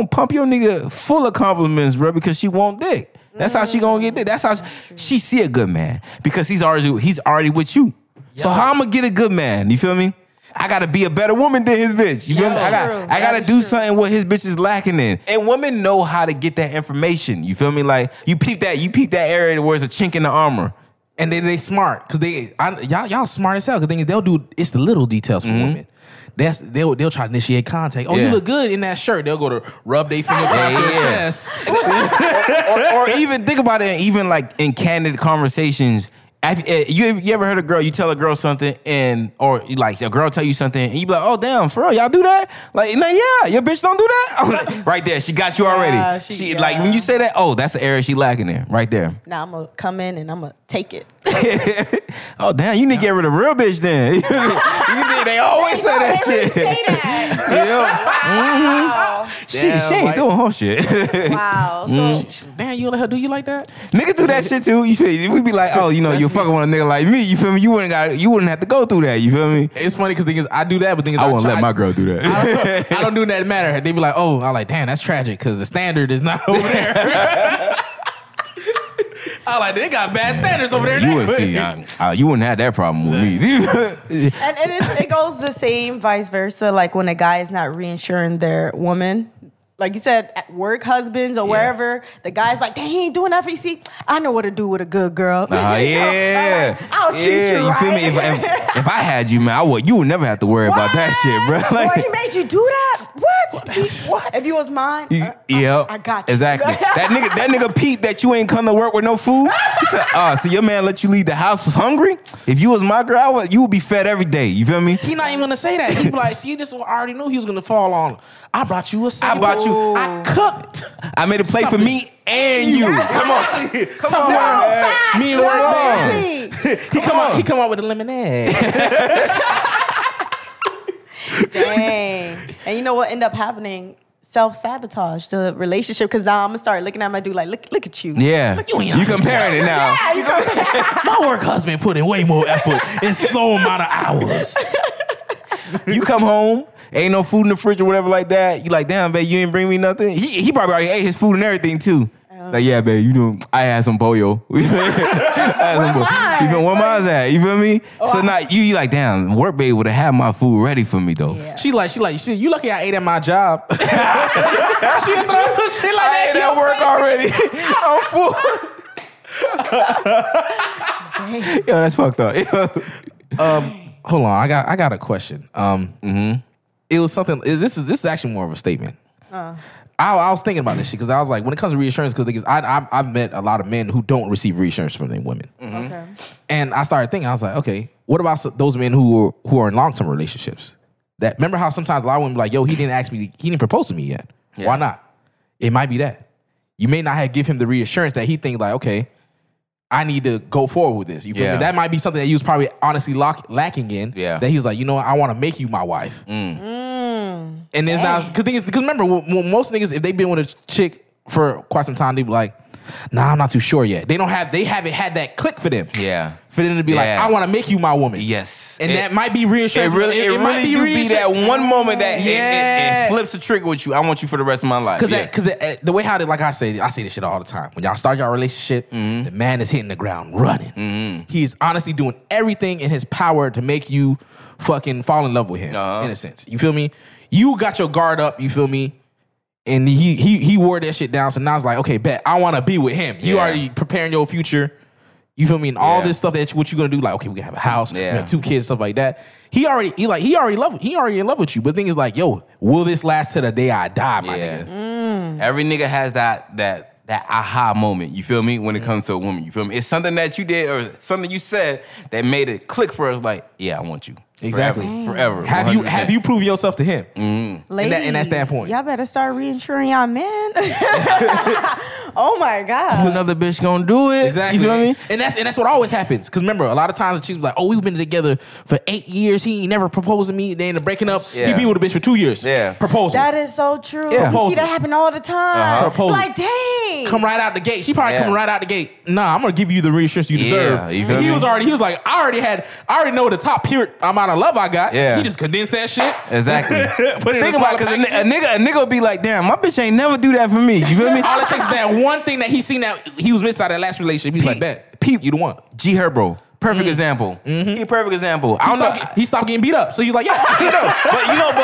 pump your nigga full of compliments, bro, because she want dick. That's how she gonna get dick. That's how she see a good man, because he's already with you. Yo. So how I'm gonna get a good man? You feel me? I gotta be a better woman than his bitch. You feel me? I gotta do something what his bitch is lacking in. And women know how to get that information. You feel me? Like you peep that area where it's a chink in the armor. And they smart, cause y'all smart as hell. Cause they'll do it's the little details for women. They'll try to initiate contact. Oh, yeah. You look good in that shirt. They'll go to rub their finger across your chest. or even think about it. Even like in candid conversations, you ever heard a girl? You tell a girl something, or like a girl tell you something, and you be like, "Oh damn, for real, y'all do that?" Like, nah, yeah, your bitch don't do that. I'm like, right there, she got you already. She like when you say that. Oh, that's the area she lacking in. Right there. Now I'm gonna come in and I'm gonna take it. Oh damn, you need to get rid of real bitch then. They always say that shit. Say that. Yeah. Mm-hmm. Wow. She ain't doing whole shit. Wow. So damn, you let her do you like that? Niggas do that shit too. You feel? We be like, oh, you know, you fucking with a nigga like me. You feel me? You wouldn't have to go through that. You feel me? It's funny because I do that, but things I won't let my girl do that. I don't do that matter. They be like, oh, I'm like, damn, that's tragic because the standard is not over there. I like they got bad standards over there. You would see, you wouldn't have that problem with me. And it goes the same vice versa. Like when a guy is not reinsuring their woman, like you said, at work, husbands or wherever, the guy's like, dang, he ain't doing nothing. You see, I know what to do with a good girl. I'll shoot you. You feel me? If I had you, man, you would never have to worry about that shit, bro. Like, boy, he made you do that? What? If you was mine, I got you. Exactly. That nigga peep that you ain't come to work with no food. He said, so your man let you leave the house was hungry? If you was my girl, you would be fed every day. You feel me? He not even gonna say that. He be like, see, this one I already knew he was gonna fall on. I brought you a sandwich. I cooked. I made a plate for me and you. Come on, man. Me and Ray. He come out with a lemonade. Dang. And you know what ended up happening? Self-sabotage the relationship, because now I'm gonna start looking at my dude like, look at you. Yeah. Look, you comparing it now. Yeah, you my work husband put in way more effort in slow amount of hours. You come home, ain't no food in the fridge or whatever like that. You like, damn, babe, you ain't bring me nothing. He probably already ate his food and everything too. Like, yeah, babe, you know, I had some pollo. You feel where mine's at? You feel me? Oh, so now you like, damn, work babe would have had my food ready for me though. Yeah. She you lucky I ate at my job. She throw some shit like I ate at work already. I'm full. Yo, that's fucked up. Hold on, I got a question. It was something. This is actually more of a statement. I was thinking about this shit because I was like, when it comes to reassurance, because I've met a lot of men who don't receive reassurance from their women. Mm-hmm. Okay. And I started thinking, I was like, okay, what about those men who are in long term relationships? That remember how sometimes a lot of women be like, yo, he didn't propose to me yet. Yeah. Why not? It might be that you may not have give him the reassurance that he think like, okay, I need to go forward with this. You feel me? That might be something that he was probably honestly lacking in. Yeah. That he was like, you know what? I want to make you my wife. And it's not because remember, when most niggas, if they've been with a chick for quite some time, they be like, nah, I'm not too sure yet. They haven't had that click for them. Yeah. For them to be like, I want to make you my woman. Yes. And that might be reassurance. It really be that one moment that it flips a trigger with you. I want you for the rest of my life. Because the way how they, like I say this shit all the time. When y'all start your relationship, the man is hitting the ground running. Mm-hmm. He's honestly doing everything in his power to make you fucking fall in love with him, in a sense. You feel me? You got your guard up, you feel me? And he wore that shit down, so now it's like, okay, bet, I want to be with him. You already preparing your future, you feel me? And all this stuff that what you gonna do, like, okay, we have a house, we have 2 kids, stuff like that. He already in love with you. But the thing is like, yo, will this last to the day I die, my nigga? Every nigga has that aha moment, you feel me? When it comes to a woman, you feel me? It's something that you did or something you said that made it click for us. Like, yeah, I want you. Exactly. Forever. Have you proved yourself to him? Mm-hmm. Ladies, in that standpoint. Y'all better start reinsuring y'all men. Oh my God. Another bitch gonna do it. Exactly. You know what I mean? And that's what always happens. Cause remember, a lot of times she's like, oh, we've been together for 8 years. He ain't never proposed to me. They end up breaking up. Yeah. He been with a bitch for 2 years. Yeah. Proposal. That is so true. Yeah. Proposal. You see that happen all the time. Uh-huh. Like, dang. Come right out the gate. She probably coming right out the gate. Nah, I'm gonna give you the reassurance you deserve. Yeah, you feel me? He was like, I already know the top period amount of love I got. Yeah. He just condensed that shit. Exactly. Think about it, cause a nigga will be like, damn, my bitch ain't never do that for me. You feel me? All it takes is that one thing that he seen that he was missed out of that last relationship. He's like, that Pete, you the one. G Herbo. Perfect example. Mm-hmm. He perfect example. He stopped getting beat up, so he's like, yeah,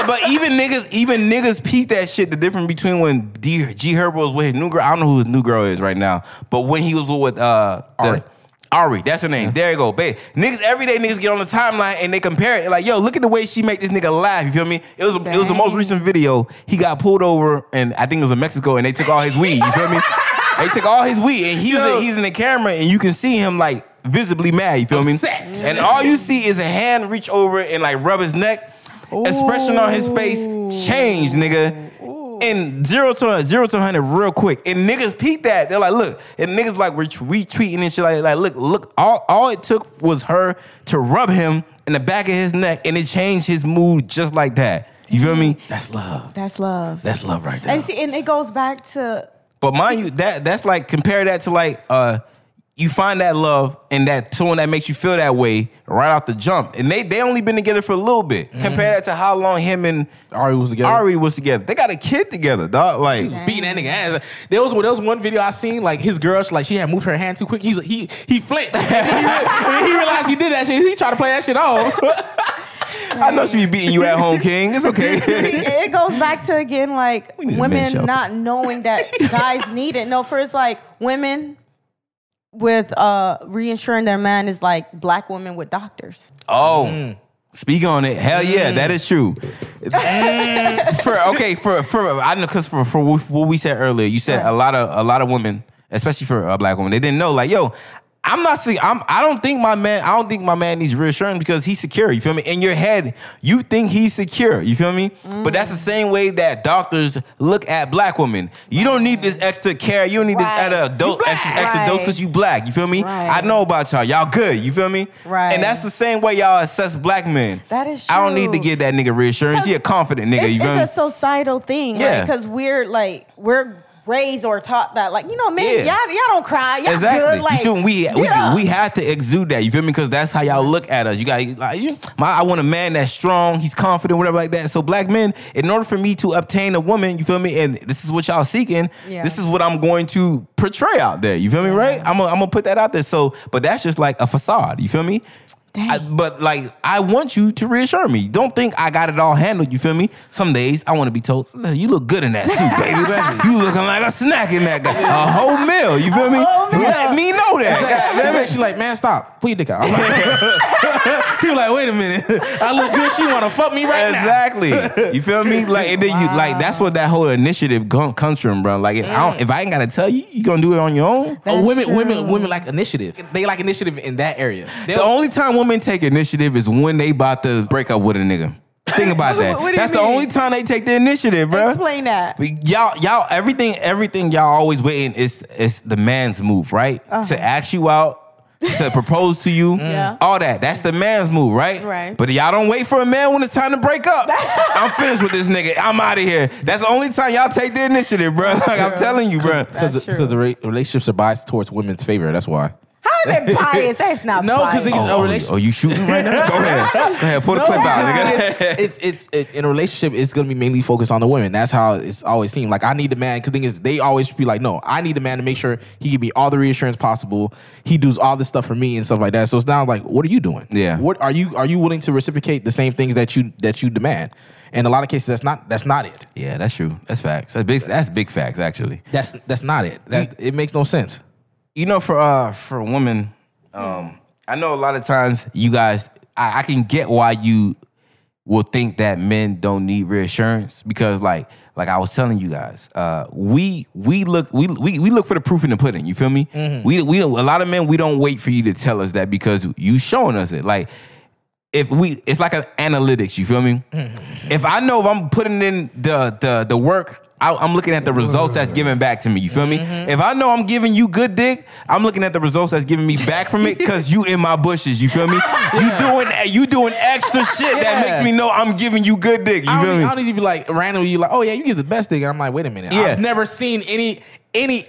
But even niggas peep that shit. The difference between when G Herbo was with his new girl. I don't know who his new girl is right now, but when he was with Ari, that's her name. Yeah. There you go, babe. Niggas every day, niggas get on the timeline and they compare it. They're like, yo, look at the way she make this nigga laugh. You feel me? It was the most recent video. He got pulled over, and I think it was in Mexico, and they took all his weed. You feel me? They took all his weed, and he's in the camera, and you can see him like visibly mad. You feel me? Upset. And all you see is a hand reach over and like rub his neck. Ooh. Expression on his face changed, nigga. And 0 to 100 real quick. And niggas peep that. They're like, look. And niggas like retweeting and shit like look. All it took was her to rub him in the back of his neck, and it changed his mood just like that. You feel me? That's love. That's love. That's love right there. And it goes back to. But mind you, that's like compare that to like you find that love and that someone that makes you feel that way right off the jump. And they only been together for a little bit. Mm-hmm. Compare that to how long him and Ari was together. They got a kid together, dog. Like she was beating that nigga ass. There was one video I seen, like his girl, she had moved her hand too quick. He flinched. And then he realized he did that shit. He tried to play that shit off. I know she be beating you at home, King. It's okay. It goes back to, again, like women not knowing that guys need it. No, for it's like women with reinsuring their man is like black women with doctors. Oh. Mm. Speak on it. Hell yeah, that is true. I know, because for what we said earlier, you said a lot of women, especially for a black woman, they didn't know, like, yo, I don't think my man needs reassurance because he's secure. You feel me? In your head, you think he's secure. You feel me? Mm. But that's the same way that doctors look at black women. You don't need this extra care. You don't need this extra dose because you black. You feel me? Right. I know about y'all. Y'all good. You feel me? Right. And that's the same way y'all assess black men. That is true. I don't need to give that nigga reassurance. He a confident nigga. It's a societal thing. Yeah. Because we're raised or taught that, like, you know, man, y'all don't cry. Y'all good. Like, you see, we have to exude that. You feel me? Because that's how y'all look at us. You got like, I want a man that's strong, he's confident, whatever like that. So black men, in order for me to obtain a woman, you feel me? And this is what y'all seeking. Yeah. This is what I'm going to portray out there. You feel me? Right? I'm gonna put that out there. So, but that's just like a facade. You feel me? I want you to reassure me. Don't think I got it all handled. You feel me? Some days I want to be told, you look good in that suit, baby. You looking like a snack in that guy. A whole meal. You feel me? Let me know that. Exactly. She's like, man, stop. Put your dick out. He was like, wait a minute. I look good. She want to fuck me right now. Exactly. You feel me? Like, and then that's what that whole initiative comes from, bro. Like, if I ain't got to tell you, you going to do it on your own? Oh, women like initiative. They like initiative in that area. The only time women take initiative is when they about to break up with a nigga. Think about that. That's the only time they take the initiative, bro. Explain that. Y'all, everything y'all always waiting is the man's move, right? Uh-huh. To ask you out. To propose to you, all that. That's the man's move, right? Right. But y'all don't wait for a man when it's time to break up. I'm finished with this nigga. I'm out of here. That's the only time y'all take the initiative, bro. Like, I'm telling you, bro. Because the relationships are biased towards women's favor. That's why. How is it biased? That's not biased. No, because relationship. Are you shooting right now? Go ahead. Go ahead. Pull the clip out. It's in a relationship, it's going to be mainly focused on the women. That's how it's always seemed. Like, I need the man. Because the thing is, they always be like, no, I need the man to make sure he give me all the reassurance possible. He does all this stuff for me and stuff like that. So it's now like, what are you doing? Yeah. What are you willing to reciprocate the same things that you demand? In a lot of cases, that's not it. Yeah, that's true. That's facts. That's big facts, actually. That's not it. It makes no sense. You know, for women, I know a lot of times you guys, I can get why you will think that men don't need reassurance because, like I was telling you guys, we look for the proof in the pudding. You feel me? Mm-hmm. We a lot of men, we don't wait for you to tell us that because you showing us it. Like, if we, it's like an analytics, you feel me? Mm-hmm. If I know if I'm putting in the work, I'm looking at the results that's given back to me. You feel mm-hmm. me? If I know I'm giving you good dick, I'm looking at the results that's giving me back from it, because you in my bushes. You feel me? You doing extra shit that makes me know I'm giving you good dick. You feel me? I don't need you to be like randomly. You like, oh yeah, you give the best dick. And I'm like, wait a minute. Yeah. I've never seen any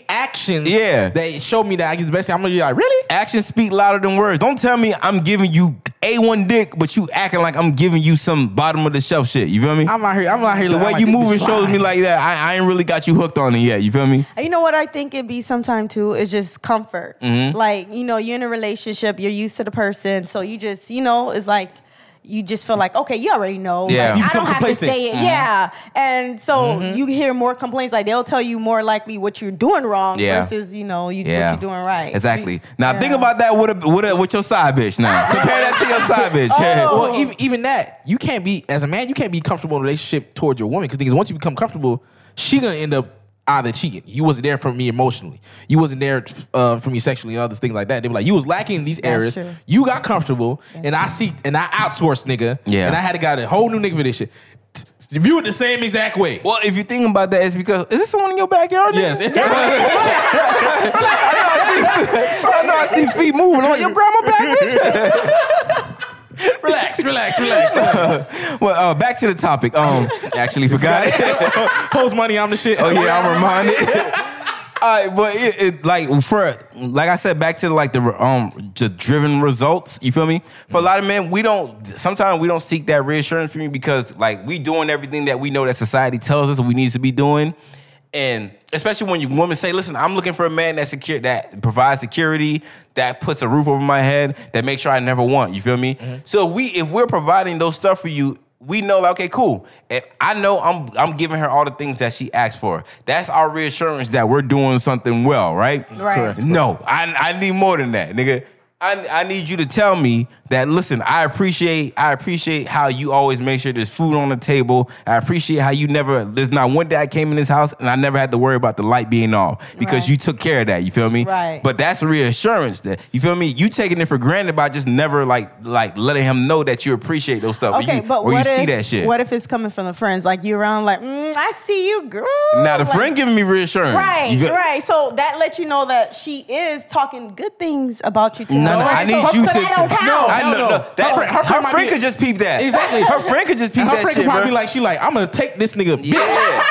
actions that show me that I give the best dick. I'm gonna be like, really? Actions speak louder than words. Don't tell me I'm giving you A1 dick, but you acting like I'm giving you some bottom of the shelf shit. You feel me? I'm out here. The way like, you moving shows me like that. I ain't really got you hooked on it yet. You feel me? You know what I think it be sometime too is just comfort. Mm-hmm. Like, you know, you're in a relationship, you're used to the person, so you just, you know, it's like you just feel like, okay, you already know. Yeah. Like, I don't have to say it. Mm-hmm. Yeah. And so you hear more complaints. Like, they'll tell you more likely what you're doing wrong versus, you know, what you're doing right. Exactly. Now, think about that with your side bitch now. Compare that to your side bitch. Oh. Well, even that, you can't be, as a man, you can't be comfortable in a relationship towards your woman. Because once you become comfortable, she going to end up either cheating. You wasn't there for me emotionally. You wasn't there for me sexually and other things like that. They were like, you was lacking in these areas. True. You got comfortable, I outsourced nigga, and I had to got a whole new nigga for this shit. View it the same exact way. Well, if you think about that, it's because, is this someone in your backyard? Yes. I know I see feet moving. I'm like, your grandma back this way. Relax. Well, back to the topic. Actually forgot it. Post money, I'm the shit. Oh yeah, I'm reminded. All right, but it like for like I said, back to like the driven results. You feel me? For a lot of men, sometimes we don't seek that reassurance from you because like we doing everything that we know that society tells us we need to be doing. And especially when women say, listen, I'm looking for a man that's secure, that provides security, that puts a roof over my head, that makes sure I never want. You feel me? Mm-hmm. So if we're providing those stuff for you, we know, like, okay, cool. And I know I'm giving her all the things that she asked for. That's our reassurance that we're doing something well, right? Right. Correct. No, I need more than that, nigga. I need you to tell me that, listen, I appreciate how you always make sure there's food on the table. I appreciate how you never, there's not one day I came in this house and I never had to worry about the light being off because you took care of that. You feel me? Right. But that's reassurance that, you feel me? You taking it for granted by just never like letting him know that you appreciate those stuff. Okay, but what if you see that shit? What if it's coming from the friends? Like you around like, I see you, girl. Now the friend giving me reassurance. Right. So that lets you know that she is talking good things about you too. No, I need you to. No. Her friend could just peep that. Exactly. Her friend could just peep that shit. Her friend could probably be like, she like, I'm gonna take this nigga. Yeah.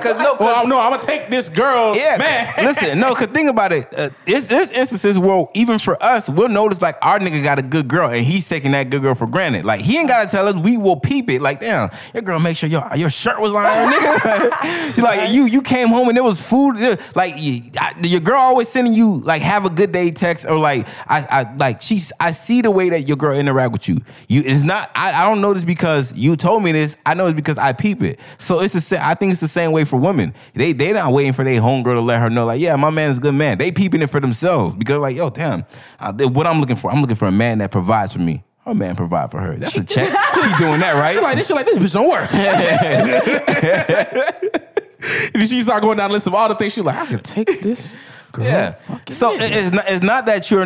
Cause I'm gonna take this girl. Yeah, man. Listen, no, cause think about it. There's instances where even for us, we'll notice like our nigga got a good girl and he's taking that good girl for granted. Like he ain't gotta tell us. We will peep it. Like damn, your girl make sure your shirt was lying, nigga. She's like you came home and there was food. Like your girl always sending you like have a good day text or like I see the way that your girl interact with you. I don't know this because you told me this. I know it's because I peep it. So I think it's the same way for women. They not waiting for their homegirl to let her know like, yeah, my man is a good man. They peeping it for themselves because like, yo, damn, what I'm looking for a man that provides for me. Her man provide for her. That's a check. He doing that, right? She like this bitch don't work. And she start going down the list of all the things. She like, I can take this. Girl, so it's not that you're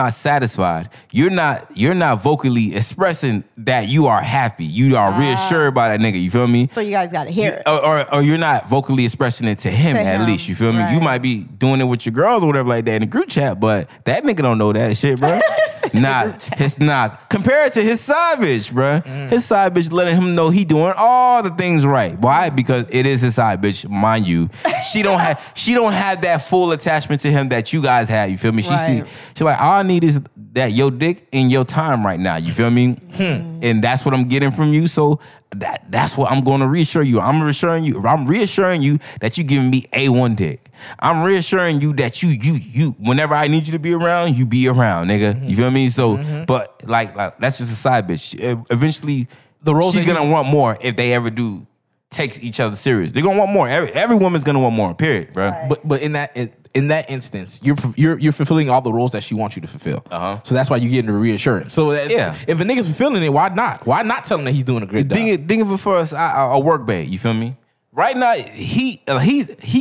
not satisfied. You're not vocally expressing that you are happy. You are reassured by that nigga. You feel me? So you guys gotta hear it. Or you're not vocally expressing it to him at least. You feel me? Right. You might be doing it with your girls or whatever like that in the group chat, but that nigga don't know that shit, bro. It's not. Compare it to his side bitch, bro. His side bitch letting him know he doing all the things right. Why? Because it is his side bitch, mind you. She don't have that full attachment to him that you guys have. You feel me? She like, all I need is that your dick and your time right now. You feel me? And that's what I'm getting from you. So that's what I'm going to reassure you. I'm reassuring you that you giving me A1 dick. I'm reassuring you that you whenever I need you to be around, you be around, nigga. You feel me? So, but like that's just a side bitch. Eventually, she's gonna want more if they ever do take each other serious. They're gonna want more. Every woman's gonna want more. Period, bro. Right. But in that instance, you're fulfilling all the roles that she wants you to fulfill. So that's why you're getting the reassurance. So if a nigga's fulfilling it, why not? Why not tell him that he's doing a great job? Think of it for us, a work babe. You feel me? Right now, he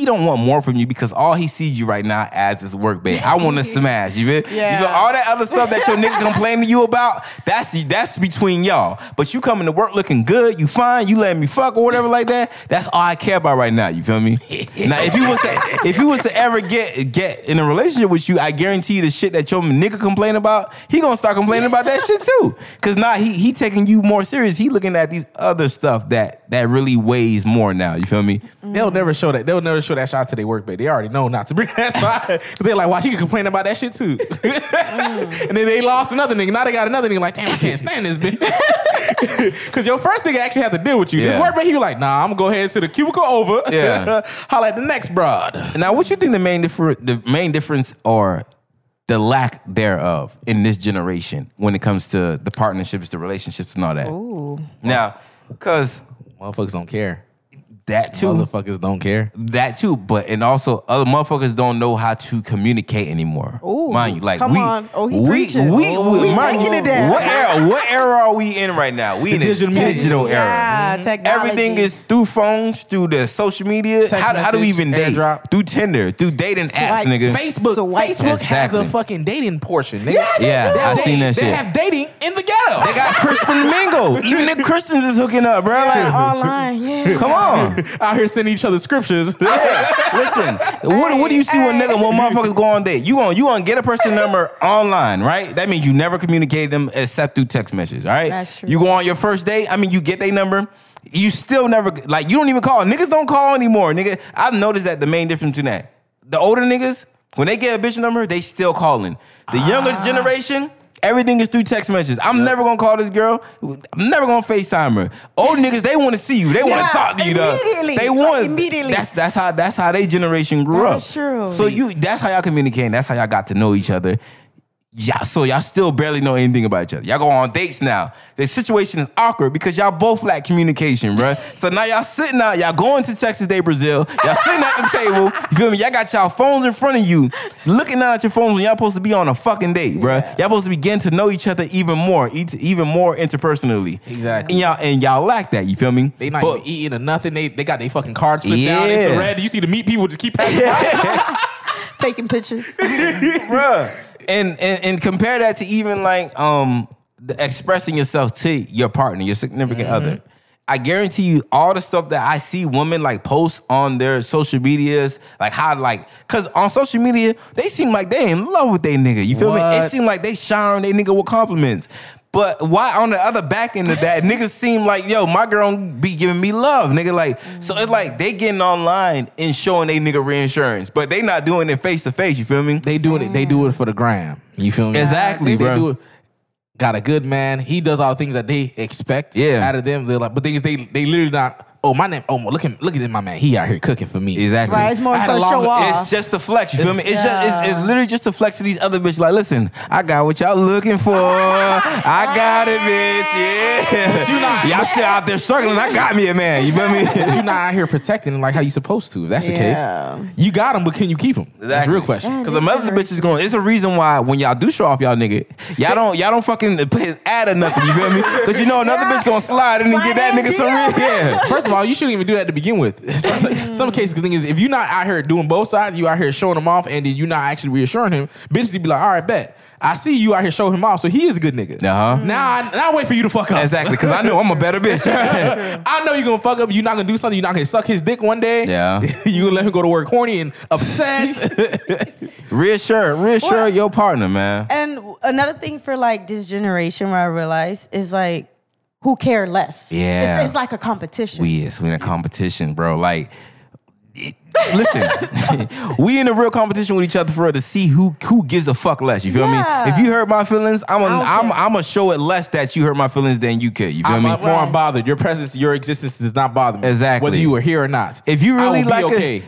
don't want more from you because all he sees you right now as is work, babe. I want to smash, you feel? Yeah. You know, all that other stuff that your nigga complaining to you about, that's between y'all. But you coming to work looking good, you fine, you letting me fuck or whatever like that, that's all I care about right now, you feel me? Now, if you was to ever get in a relationship with you, I guarantee you the shit that your nigga complain about, he gonna start complaining about that shit too. Because now he taking you more serious. He looking at these other stuff that really weighs more now. You feel me? Mm. They'll never show that shot to their work, but they already know not to bring that side. They're like, why she can complain about that shit too? Mm. And then they lost another nigga. Now they got another nigga like, damn, I can't stand this bitch. Because your first nigga actually had to deal with you. Yeah. This work, but he was like, nah, I'm going to go ahead to the cubicle over. Yeah. Holla at the next broad. Now, what you think the main difference or the lack thereof in this generation when it comes to the partnerships, the relationships, and all that? Ooh. Now, because... motherfuckers don't care. That too. Motherfuckers don't care. That too. But and also other motherfuckers don't know how to communicate anymore. Ooh, mind you, like we, what era are we in right now? We in the digital era. Yeah, technology. Everything is through phones, through the social media. How do we even date? Airdrop. Through Tinder, through dating apps, like, nigga. Facebook exactly. Has a fucking dating portion. Nigga. Yeah, I've seen that shit. They have dating in the ghetto. They got Kristen Mingle. Even the Christians is hooking up, bro. Like online. Yeah. Come on. Out here sending each other scriptures. Yeah. Listen, what do you see when motherfuckers go on date? You gonna get a person number online, right? That means you never communicate them except through text messages, all right? That's true. You go on your first date, I mean, you get their number. You still never, like, you don't even call. Niggas don't call anymore, nigga. I've noticed that the main difference in that. The older niggas, when they get a bitch number, they still calling. The younger generation... everything is through text messages. I'm never gonna call this girl. I'm never gonna FaceTime her. Old niggas, they want to see you. They want to talk to you. Immediately. They want. Immediately. That's how they generation grew up. True. So that's how y'all communicate. That's how y'all got to know each other. Yeah. So y'all still barely know anything about each other. Y'all go on dates now. The situation is awkward because y'all both lack communication, bruh. So now y'all sitting out. Y'all going to Texas Day Brazil. Y'all sitting at the table. You feel me? Y'all got y'all phones in front of you, looking down at your phones when y'all supposed to be on a fucking date, bruh. Y'all supposed to be getting to know each other even more interpersonally. Exactly. And y'all lack that. You feel me? They not even eating or nothing. They got their fucking cards flipped down. It's the red. You see the meat people just keep taking pictures, bruh. And compare that to even like expressing yourself to your partner, your significant other. I guarantee you all the stuff that I see women like post on their social medias, like how like, cause on social media, they seem like they in love with their nigga. You feel me? It seem like they showering their nigga with compliments. But why on the other back end of that, niggas seem like, yo, my girl be giving me love, nigga. Like, so it's like they getting online and showing they nigga reinsurance, but they not doing it face to face. You feel me? They doing it. They do it for the gram. You feel me? Exactly, bro. They do it. Got a good man. He does all the things that they expect out of them. They're like, but things they literally not. Oh, my name. Oh, look at my man. He out here cooking for me. Exactly. Right, it's more so show off. It's just a flex. You feel me? It's literally just a flex to these other bitches. Like, listen, I got what y'all looking for. I got it, bitch. Yeah. But you not, y'all still out there struggling. I got me a man. You feel me? But you not out here protecting him like how you supposed to. If that's the case, you got him, but can you keep him? Exactly. That's the real question. Because the mother bitch is going. It's a reason why when y'all do show off y'all nigga, y'all don't fucking put his ad or nothing. You feel me? Because you know another bitch gonna slide in and get that nigga some real. Yeah. First of all, you shouldn't even do that to begin with. Some cases, the thing is, if you're not out here doing both sides, you out here showing him off, and then you're not actually reassuring him, bitches, you be like, all right, bet. I see you out here showing him off, so he is a good nigga. Uh-huh. Now I wait for you to fuck up. Exactly, because I know I'm a better bitch. I know you're going to fuck up. You're not going to do something. You're not going to suck his dick one day. Yeah. You're going to let him go to work horny and upset. Reassure your partner, man. And another thing for, like, this generation where I realize is, like, who care less. Yeah. It's like a competition. We in a competition, bro. Like, listen, we in a real competition with each other for to see who gives a fuck less. You feel me? If you hurt my feelings, I'm gonna show it less that you hurt my feelings than you could. You feel me? I'm more unbothered. Your presence, your existence does not bother me. Exactly. Whether you were here or not. If you really like a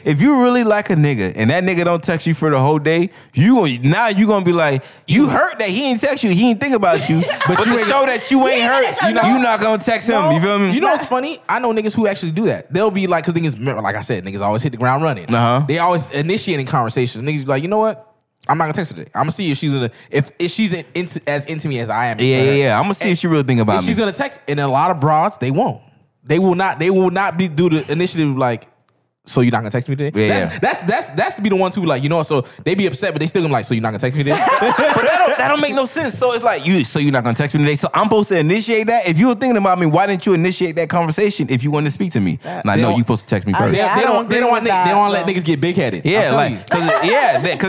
nigga and that nigga don't text you for the whole day, you gonna be like, you hurt that he ain't text you, he ain't think about you. but to show that you ain't hurt, you not gonna text him. You feel me? You know what's funny? I know niggas who actually do that. They'll be like, cause things, like I said, niggas always hit the ground running. Uh-huh. They always initiating conversations. Niggas be like, you know what? I'm not gonna text her today. I'm gonna see if she's as intimate as I am. Yeah, I'm gonna see if she really think about me. She's gonna text, and a lot of broads they won't. They will not be do the initiative like, so you're not gonna text me today? Yeah, that's be the ones who like, you know, so they be upset, but they still gonna be like, so you're not gonna text me today? But that don't make no sense. So it's like, so you're not gonna text me today? So I'm supposed to initiate that? If you were thinking about me, why didn't you initiate that conversation if you wanted to speak to me? And I know you supposed to text me first. They don't want let niggas get big headed. Yeah, like, okay, it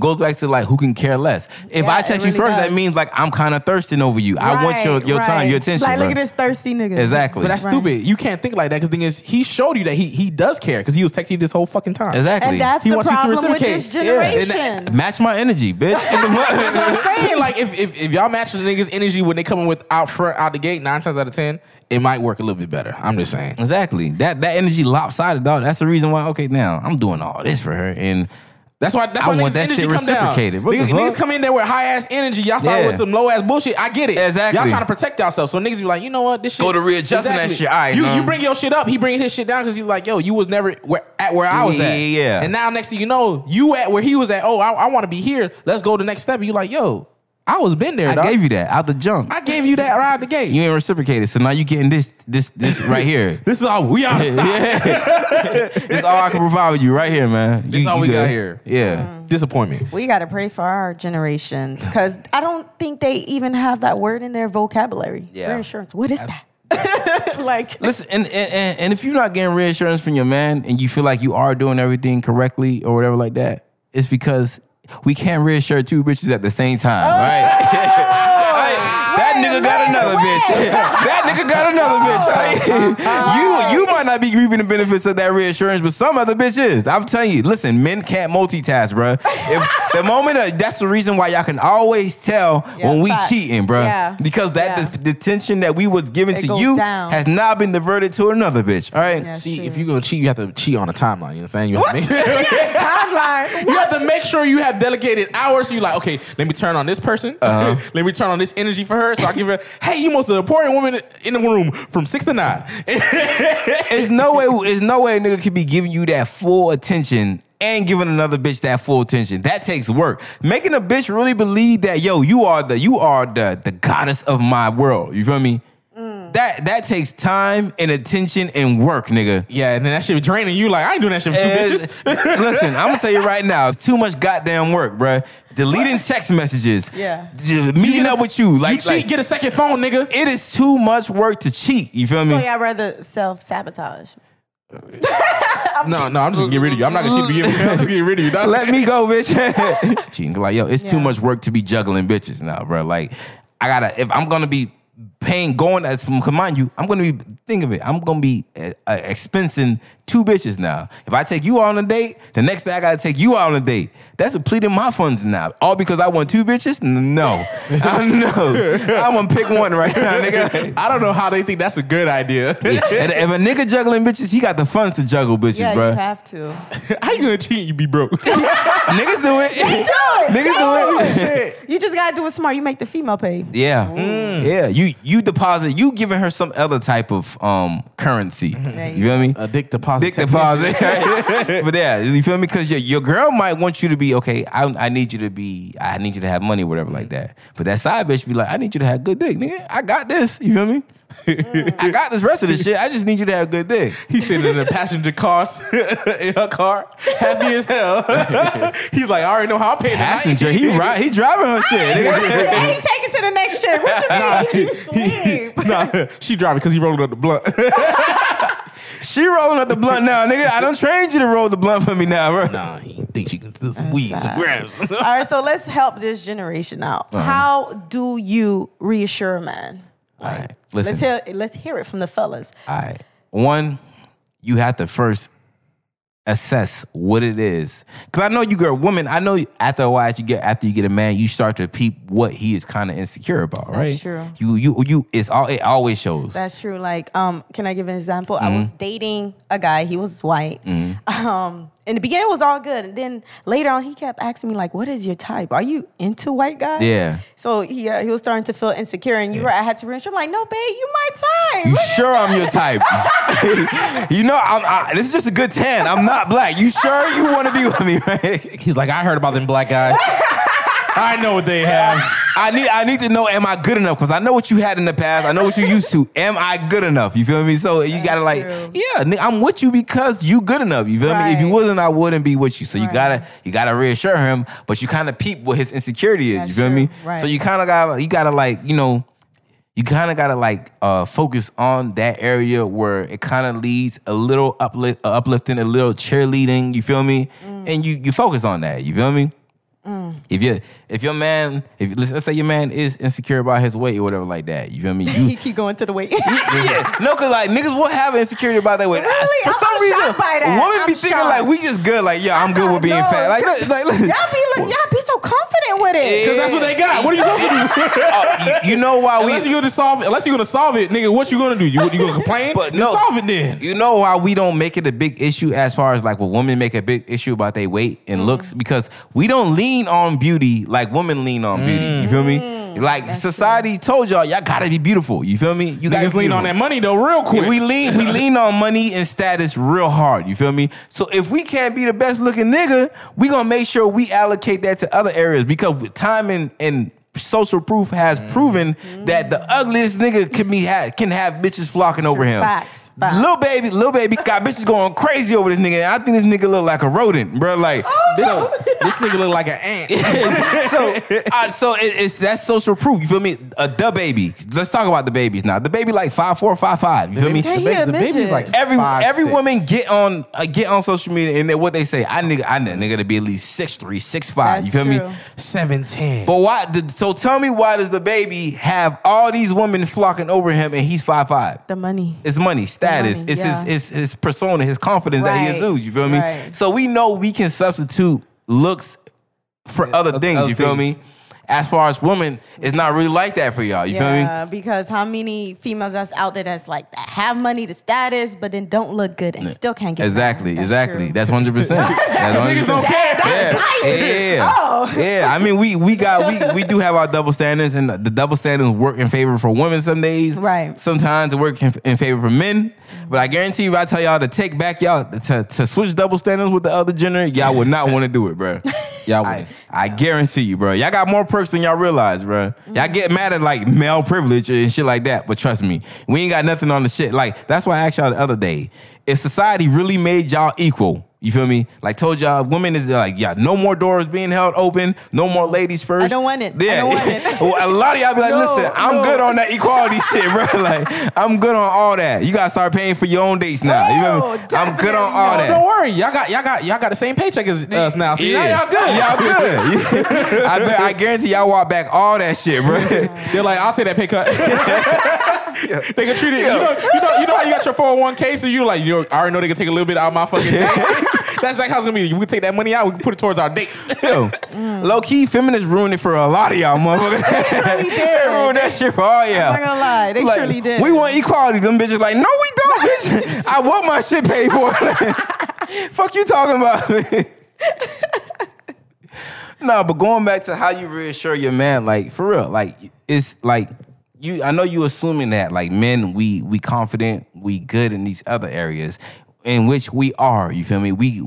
goes back to like who can care less. If I text you first, that means like I'm kind of thirsting over you. I want your time, your attention. Like, look at this thirsty nigga. Exactly. But that's stupid. You can't think like that, because the thing is, he showed you that he does care, because he was texting you this whole fucking time. Exactly. And that's the problem with this generation. Yeah. Match my energy, bitch. That's what I'm saying. Like, if y'all match the niggas' energy when they coming with out front, out the gate, 9 times out of 10, it might work a little bit better. I'm just saying. Exactly. That energy lopsided, dog. That's the reason why, okay, now I'm doing all this for her, and That's why I want that shit reciprocated. Niggas come in there with high ass energy. Y'all start with some low ass bullshit. I get it. Exactly. Y'all trying to protect yourself. So niggas be like, you know what? This shit. Go to readjusting that shit. All right, you bring your shit up. He bringing his shit down, because he's like, yo, you was never at where I was at. Yeah. And now next thing you know, you at where he was at. Oh, I want to be here. Let's go to the next step. And you like, yo, I was been there, dog. I gave you that out the jump. I gave you that right out the gate. You ain't reciprocated, so now you getting this right here. This is all we ought to stop. This is all I can provide with you right here, man. This is all we got here. Yeah. Disappointment. We got to pray for our generation, because I don't think they even have that word in their vocabulary. Yeah. Reassurance. What is that? Like, listen, and if you're not getting reassurance from your man and you feel like you are doing everything correctly or whatever like that, it's because we can't reassure two bitches at the same time, right? That nigga got another bitch. That nigga got another bitch. You might not be reaping the benefits of that reassurance, but some other bitch is. I'm telling you, listen, men can't multitask, bro. The moment that's the reason why y'all can always tell when we cheating, bro. Yeah. Because the tension that we was giving to you has now been diverted to another bitch. All right. Yeah, see, if you're gonna cheat, you have to cheat on a timeline. You know what I'm saying? You have to make sure you have dedicated hours. So you're like, okay, let me turn on this person. Let me turn on this energy for her. So I give her, hey, you most important woman in the room from 6 to 9. There's no way a nigga could be giving you that full attention and giving another bitch that full attention. That takes work. Making a bitch really believe that, yo, you are the goddess of my world. You feel me? That takes time and attention and work, nigga. Yeah, and then that shit draining you. Like, I ain't doing that shit for two bitches. Listen, I'm gonna tell you right now, it's too much goddamn work, bruh. Deleting text messages. Yeah. Meeting up with you. Like, you cheat, like, get a second phone, nigga. It is too much work to cheat. You feel me? So, yeah, I'd rather self-sabotage. No, I'm just gonna get rid of you. I'm not gonna cheat to get rid of you. I'm just getting rid of you. Let me go, bitch. Cheating, like, yo, it's too much work to be juggling bitches now, bruh. Like, if I'm gonna be paying, going as from, command you, I'm gonna be expensing two bitches now. If I take you out on a date, the next day I gotta take you out on a date. That's depleting my funds now. All because I want two bitches? No. I'm gonna pick one right now, nigga. I don't know how they think that's a good idea. Yeah. And if a nigga juggling bitches, he got the funds to juggle bitches, bro. You have to. How you gonna cheat? You be broke. Niggas do it. They do it. Niggas do it. You just gotta do it smart. You make the female pay. Yeah. Mm. Yeah. You deposit. You giving her some other type of currency. You feel me? A dick deposit. Dick deposit. But yeah, you feel me? Because your girl might want you to be, okay, I need you to have money, whatever, like that. But that side bitch be like, I need you to have good dick, nigga. I got this. You feel me? I got this rest of this shit. I just need you to have good dick. He's sitting in a passenger car in her car, happy as hell. He's like, I already know how I pay the passenger. He driving her shit. He take it to the next shit. What you mean? Nah, she driving because he rolled up the blunt. She rolling up the blunt now, nigga. I done trained you to roll the blunt for me now, bro. Nah, he thinks you can do some weeds, grabs. All right, so let's help this generation out. How do you reassure a man? All right, listen. Let's hear it from the fellas. All right. One, you have to first assess what it is. Because I know you girl, woman, I know after a while, after you get a man, you start to peep what he is kind of insecure about, right? That's true. It always shows. That's true. Like, can I give an example? Mm-hmm. I was dating a guy. He was white. Mm-hmm. In the beginning, it was all good. And then later on, he kept asking me, like, what is your type? Are you into white guys? Yeah. So he was starting to feel insecure. And I had to reassure him, like, no, babe, you my type. You sure I'm your type? You know, this is just a good 10. I'm not black. You sure you want to be with me, right? He's like, I heard about them black guys. I know what they have. I need to know, am I good enough? Because I know what you had in the past. I know what you used to. Am I good enough? You feel me? So you got to like, yeah, I'm with you because you good enough. You feel me? If you wasn't, I wouldn't be with you. So you gotta reassure him, but you kind of peep what his insecurity is. That's you feel me? Right. So you kind of got, you gotta like, you know, you kind of gotta like focus on that area where it kind of leads a little uplifting, a little cheerleading. You feel me? Mm. And you focus on that. You feel me? Mm. If your man, let's say your man is insecure about his weight or whatever like that, you feel me? You keep going to the weight. Yeah. No, cause like niggas will have insecurity about their weight. Really? For some reason, women be thinking like we just good, like yeah, I'm good with being fat. Like y'all be so confident with it. Cause that's what they got. What are you supposed to do? You know why we? Unless you're gonna solve it, nigga, what you gonna do? You gonna complain? But no, solve it then. You know why we don't make it a big issue as far as like when women make a big issue about their weight and looks, because we don't lean on beauty like women lean on beauty. You feel me? Like society told y'all gotta be beautiful. You feel me? You guys lean on that money though, real quick. Yeah, we lean on money and status real hard. You feel me? So if we can't be the best looking nigga, we gonna make sure we allocate that to other areas, because time and social proof has proven that the ugliest nigga can have bitches flocking over him. Facts. Little baby got bitches going crazy over this nigga. And I think this nigga look like a rodent, bro. Like, this nigga look like an ant. So that's social proof. You feel me? The baby. Let's talk about the babies now. The baby like 5'4", 5'5". You feel me? The baby's like every 6. Woman get on social media and what they say. I need a nigga to be at least 6'3", 6'5". You feel me? 7'10". But why? So tell me, why does the baby have all these women flocking over him and he's 5'5"? The money. It's money. Status. It's his persona, his confidence that he exudes. You feel me? So we know we can substitute looks for other things. You feel me? As far as women, it's not really like that for y'all. You feel me? Yeah, because how many females that's out there that's like that have money, the status, but then don't look good and still can't get married. Exactly. That's 100%. Niggas don't care. Yeah. I mean, we do have our double standards, and the double standards work in favor for women some days. Right. Sometimes it work in favor for men. But I guarantee you, if I tell y'all to take back to switch double standards with the other gender, y'all would not want to do it, bro. Y'all wouldn't. I guarantee you, bro. Y'all got more perks than y'all realize, bro. Y'all get mad at like male privilege and shit like that, but trust me, we ain't got nothing on the shit. Like, that's why I asked y'all the other day, if society really made y'all equal, you feel me? Like, told y'all women is like, yeah, no more doors being held open, no more ladies first. I don't want it. Yeah. I don't want it. Well, a lot of y'all be like, listen, I'm good on that equality shit, bro. Like, I'm good on all that. You gotta start paying for your own dates now. You feel me? I'm good on all that. Don't worry, y'all got the same paycheck as us now. See, now y'all good. Y'all good. I guarantee y'all walk back all that shit, bro. They're like, I'll take that pay cut. They can treat it. You know how you got your 401k, so you're like, yo, I already know they can take a little bit out of my fucking day. That's like how it's gonna be. We can take that money out, we can put it towards our dates. Yo, low key, feminists ruined it for a lot of y'all motherfuckers. They ruined that shit for all y'all. I'm not gonna lie, they like, surely did. We want equality. Them bitches like, no, we don't, bitch. I want my shit paid for. Fuck you talking about. Nah, but going back to how you reassure your man, like for real, like it's like you. I know you assuming that like men, we confident, we good in these other areas. In which we are, you feel me? We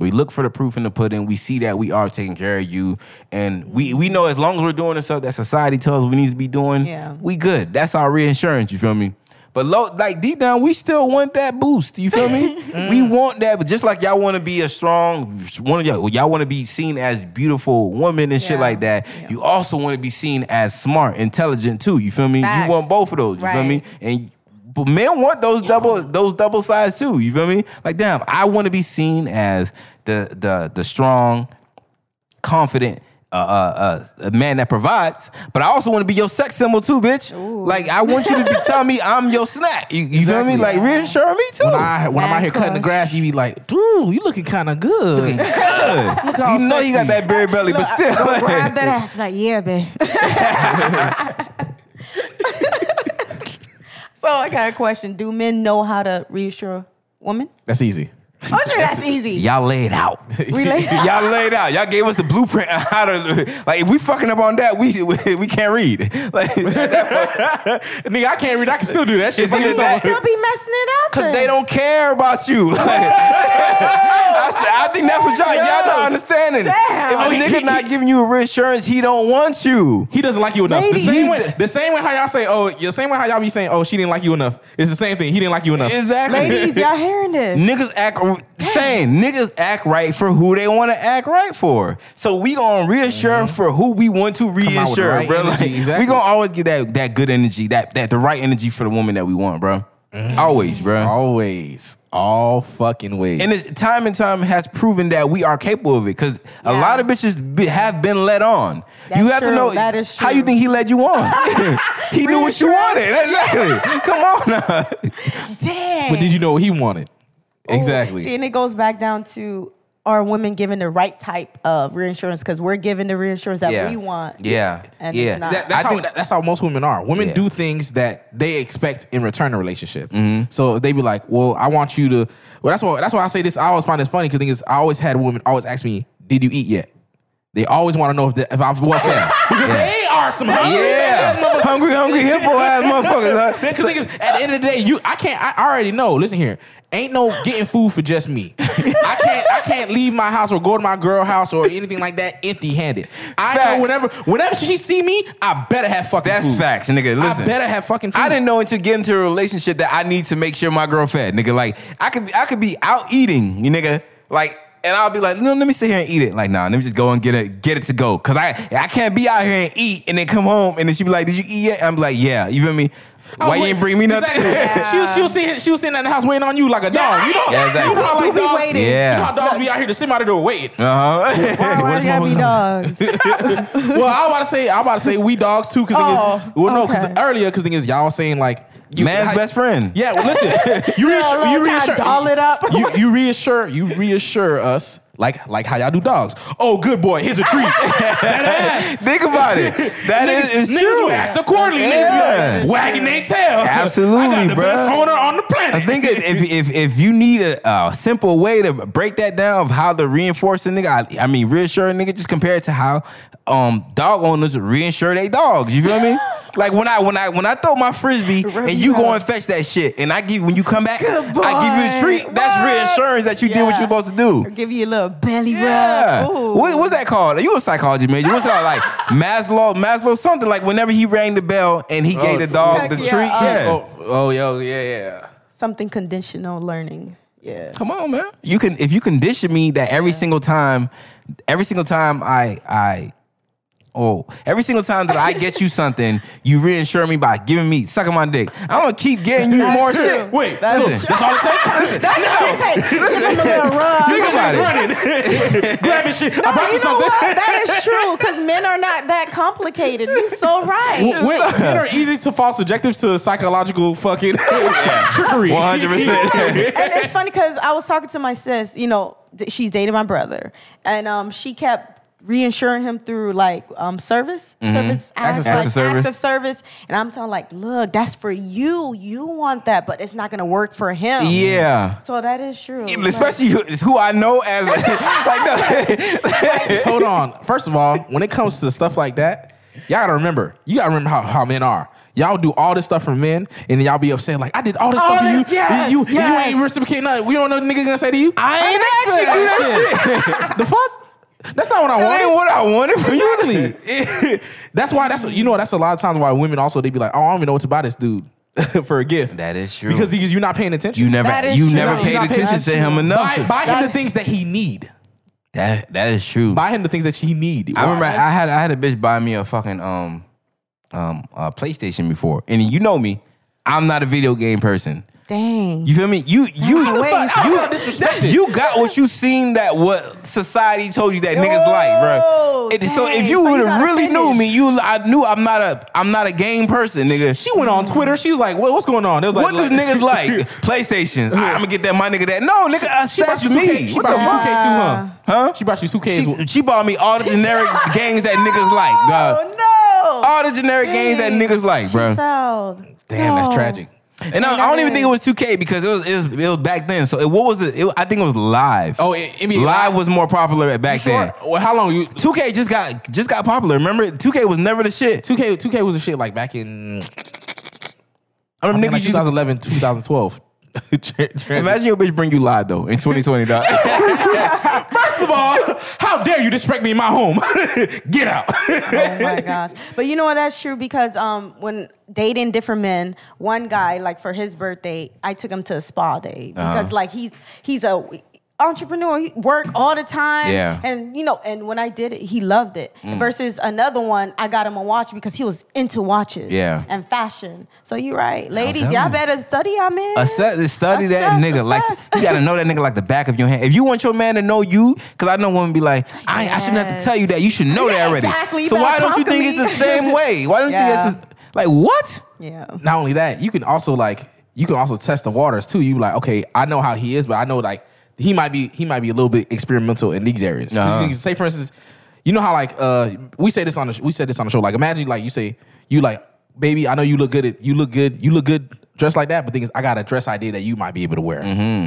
look for the proof in the pudding. We see that we are taking care of you, and we know as long as we're doing the stuff that society tells us we need to be doing, we good. That's our reassurance, you feel me? But like deep down, we still want that boost. You feel me? We want that. But just like y'all want to be a strong one of y'all want to be seen as beautiful woman and shit like that. Yeah. You also want to be seen as smart, intelligent too. You feel me? Facts. You want both of those. You feel me? But men want those double sides too. You feel me? Like, damn, I want to be seen as the strong, confident man that provides. But I also want to be your sex symbol too, bitch. Ooh. Like, I want you to tell me I'm your snack. You feel me? Like, reassure me too. When I'm out here cutting the grass, you be like, dude, you looking kind of good. Look how you know you got that berry belly, but still. I grab that ass like, yeah, babe. So I got a question. Do men know how to reassure women? That's easy. Oh, sure, that's easy. Y'all laid out. Y'all laid out. Y'all gave us the blueprint on how to, like, if we fucking up on that, we can't read. Like, nigga, I can't read. I can still do that shit. You can still be messing it up. Because they don't care about you. Like, I think that's what y'all not understanding. Damn. If a nigga not giving you reassurance, he don't want you. He doesn't like you enough. The same way how y'all say, oh, the same way how y'all be saying, oh, she didn't like you enough. It's the same thing. He didn't like you enough. Exactly. Ladies, y'all hearing this? Niggas act same. Niggas act right for who they want to act right for. So we gonna reassure for who we want to reassure, right, bro. Like, exactly. We gonna always get that good energy, that the right energy for the woman that we want, bro. Always, bro. Always. All fucking ways. And it's, time and time has proven that we are capable of it. Because a lot of bitches have been led on. That's you have true. To know that is true. How you think he led you on? He knew what you wanted. Exactly. Come on now. Damn. But did you know what he wanted? Ooh. Exactly. See, and it goes back down to, are women given the right type of reassurance? Because we're given the reassurance that we want. Yeah. And it's not. That's how most women are. Women do things that they expect in return in a relationship. Mm-hmm. So they be like, well, I want you to... Well, that's why I say this. I always find this funny because I always had women always ask me, did you eat yet? They always want to know if I've what there. Because they are some hungry, hippo-ass motherfuckers. Because niggas, at the end of the day, I already know. Listen here. Ain't no getting food for just me. I can't leave my house or go to my girl house or anything like that empty-handed. I know whenever she see me, I better have fucking food. That's facts, nigga. Listen. I better have fucking food. I didn't know until getting into a relationship that I need to make sure my girl fed, nigga. Like, I could be out eating, you nigga. Like, and I'll be like, no, let me sit here and eat it. Like, nah, let me just go and get it to go. Because I can't be out here and eat and then come home. And then she be like, did you eat yet? I'm like, yeah. You feel me? Why you ain't bring me nothing? Exactly. Yeah. She was sitting in the house waiting on you like a dog. You know, exactly. You know how dogs be You know how dogs be out here to sit out of the door waiting. Why do y'all be dogs? Well, I was about to say we dogs too. Because y'all saying like, best friend. Yeah, well, listen. You reassure us like how y'all do dogs. Oh, good boy. Here's a treat. That ass. Think about it. That is true. Act accordingly. Yeah. Niggas wagging their tail. Absolutely, I got the best owner on the planet. I think if you need a simple way to break that down of how to reinforce a nigga, I mean reassure a nigga, just compare it to how dog owners reinsure their dogs. You feel me? Like when I throw my frisbee and you go and fetch that shit, and when you come back, I give you a treat. What? That's reassurance that you did what you're supposed to do. Or give you a little belly rub. What's that called? You a psychology major? What's that like? Maslow something like whenever he rang the bell and he gave the dog the treat. Something conditional learning. Yeah. Come on, man. You can if you condition me that every single time that I get you something, you reinsure me by giving me, sucking my dick. I'm going to keep getting you more shit. Wait, listen. That's all it takes? Listen. That's all it takes. Listen. Think about it. Grabbing shit. No, I brought you something. What? That is true, because men are not that complicated. You're so right. Men are easy to fall subjective to psychological fucking trickery. 100%. And it's funny, because I was talking to my sis, you know, she's dating my brother, and she kept reinsuring him through like acts of service, and I'm telling like, look, that's for you. You want that, but it's not gonna work for him. Yeah. So that is true. Yeah, especially who I know as like. Hold on. First of all, when it comes to stuff like that, y'all gotta remember. You gotta remember how men are. Y'all do all this stuff for men, and y'all be upset like, I did all this stuff for you. Yes, you ain't reciprocating nothing. We don't know the nigga gonna say to you. I ain't actually do that shit. The fuck. That's not what I wanted. Ain't what I wanted for you. Exactly. That's a lot of times why women also, they be like, oh, I don't even know what's about this dude for a gift. That is true. Because you're not paying attention. You never paid attention to him enough. Buy him the things that he need. That is true. Buy him the things that he need. I remember I had a bitch buy me a fucking PlayStation before. And you know me, I'm not a video game person. Dang. You feel me? You got what you seen that what society told you that niggas like, bro. So if you would have really knew me, I knew I'm not a game person, nigga. She went on Twitter. She was like, what's going on? It was like, what does niggas like? PlayStations. I'm going to get that, my nigga that. No, nigga, that's me. She brought you 2K too, huh? She brought you 2K. She bought me all the generic games that niggas like, dog. Oh, no. All the generic games that niggas like, bro. Damn, that's tragic. And I don't even think it was 2K because it was back then. So I think it was Live. Oh, Live was more popular back then. Well, how long? 2K just got popular. Remember, 2K was never the shit. 2K was the shit like back in. I remember, nigga, 2011, 2012. Imagine your bitch bring you Lado in 2020. First of all, how dare you disrespect me in my home? Get out. Oh my gosh. But you know what? That's true, because when dating different men, one guy, like for his birthday, I took him to a spa day because like he's a entrepreneur. He work all the time. Yeah. And you know, and when I did it, he loved it. Versus another one, I got him a watch because he was into watches and fashion. So you're right. Ladies, y'all better study y'all man. Study that nigga. Like you gotta know that nigga like the back of your hand. If you want your man to know you, cause I know women be like, I shouldn't have to tell you that. You should know that already. Exactly. So why don't you think it's the same way? Why don't you think that's like what? Yeah. Not only that, you can also like test the waters too. You like, okay, I know how he is, but I know like he might be a little bit experimental in these areas. Say for instance, you know how like we said this on the show. Like imagine like you say you like, baby, I know you look good dressed like that, but thing is I got a dress idea that you might be able to wear.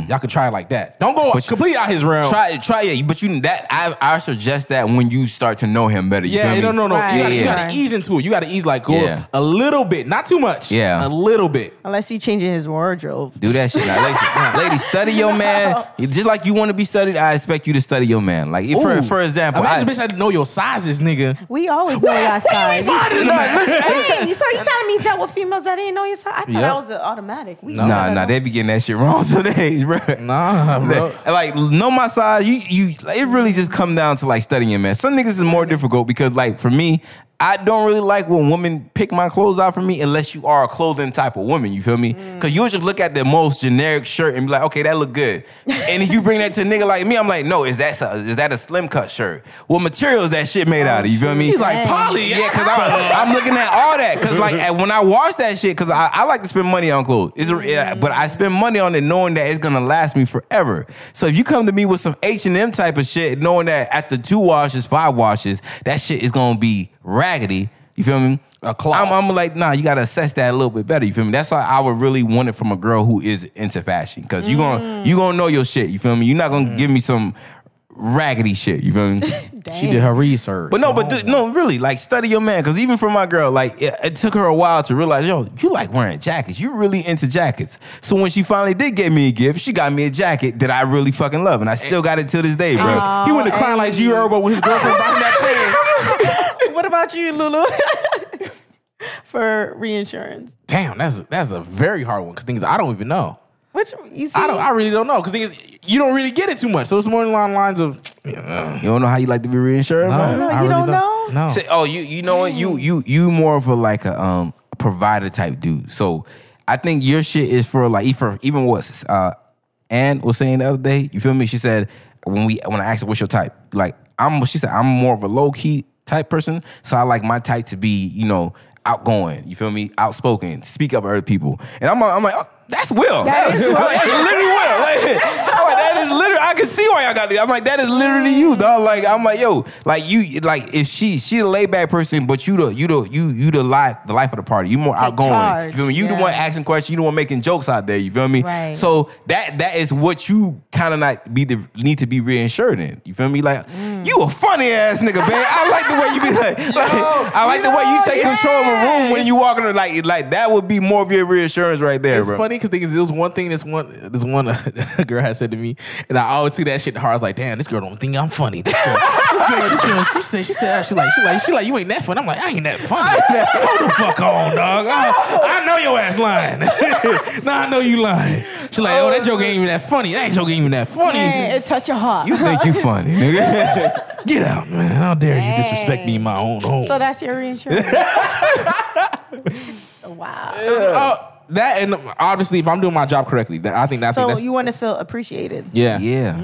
Y'all could try it like that. Don't go completely out his realm. Try it. But you that I suggest that when you start to know him better. No. Right. You gotta ease into it. You gotta ease like a little bit, not too much. Yeah, a little bit. Unless you changing his wardrobe. Do that shit. Now, ladies, study your man. Just like you want to be studied, I expect you to study your man. Like for example, imagine bitch I didn't know your sizes, nigga. We always know your size. Hey, so you telling me you dealt with females that didn't know your size? I thought that was automatic. Nah, they be getting that shit wrong today, bro. Nah, bro. Like, know my size. It really just come down to like studying, man. Some niggas is more difficult because, like, for me, I don't really like when women pick my clothes out for me unless you are a clothing type of woman. You feel me? Because you just look at the most generic shirt and be like, okay, that look good. And if you bring that to a nigga like me, I'm like, no, is that a slim cut shirt? What material is that shit made out of? You feel me? He's like, poly. Yeah, because I'm looking at all that. Because like when I wash that shit, because I like to spend money on clothes. But I spend money on it knowing that it's going to last me forever. So if you come to me with some H&M type of shit, knowing that after 2 washes, 5 washes, that shit is going to be raggedy, you feel me? A cloth. I'm like, nah, you gotta assess that a little bit better, you feel me? That's why I would really want it from a girl who is into fashion, because you gonna know your shit, you feel me? You're not gonna give me some raggedy shit, you feel me? She did her research. But no, really, like, study your man, because even for my girl, like, it took her a while to realize, yo, you like wearing jackets. You really into jackets. So when she finally did get me a gift, she got me a jacket that I really fucking love, and I still got it till this day, bro. He went to crying like G Herbo with his girlfriend buying that thing. What about you, Lulu? For reinsurance. Damn, that's a very hard one, because things I don't even know. Which you see, I really don't know, because you don't really get it too much. So it's more along the lines of you don't know how you like to be reinsured. No, I really don't know. No. So, you know what? You more of a like a provider type dude. So I think your shit is for like even what Ann was saying the other day. You feel me? She said when I asked her what's your type, like she said I'm more of a low key type person, so I like my type to be, you know, outgoing, you feel me, outspoken, speak up for other people. And I'm like, oh, that's Will. That is Will. That's literally Will. Like, that is literally, I can see why y'all got this. I'm like, that is literally you, dog. Like, I'm like, yo, like you, like if she a laid back person, but you the life of the party. You more outgoing. Charge. You feel me? You the one asking questions. You the one making jokes out there. You feel me? Right. So that is what you kind of not need to be reinsured in. You feel me? Like you a funny ass nigga, babe. I like the way you be like. I like the way you take control of a room when you walk in. Like that would be more of your reassurance right there, bro. Funny. Because there was one thing this one girl had said to me, and I always took that shit hard. I was like, damn, this girl don't think I'm funny. This girl she said, she like, you ain't that funny. I'm like, I ain't that funny. Hold the fuck on, dog. I know your ass lying. Nah, I know you lying. She like, oh, that joke ain't even that funny. That joke ain't even that funny. Man, it touched your heart. You think you funny, nigga? Get out, man. How dare you disrespect me in my own home? So that's your reinsurance. Wow. Yeah. That, and obviously, if I'm doing my job correctly, I think that's you want to feel appreciated. Yeah.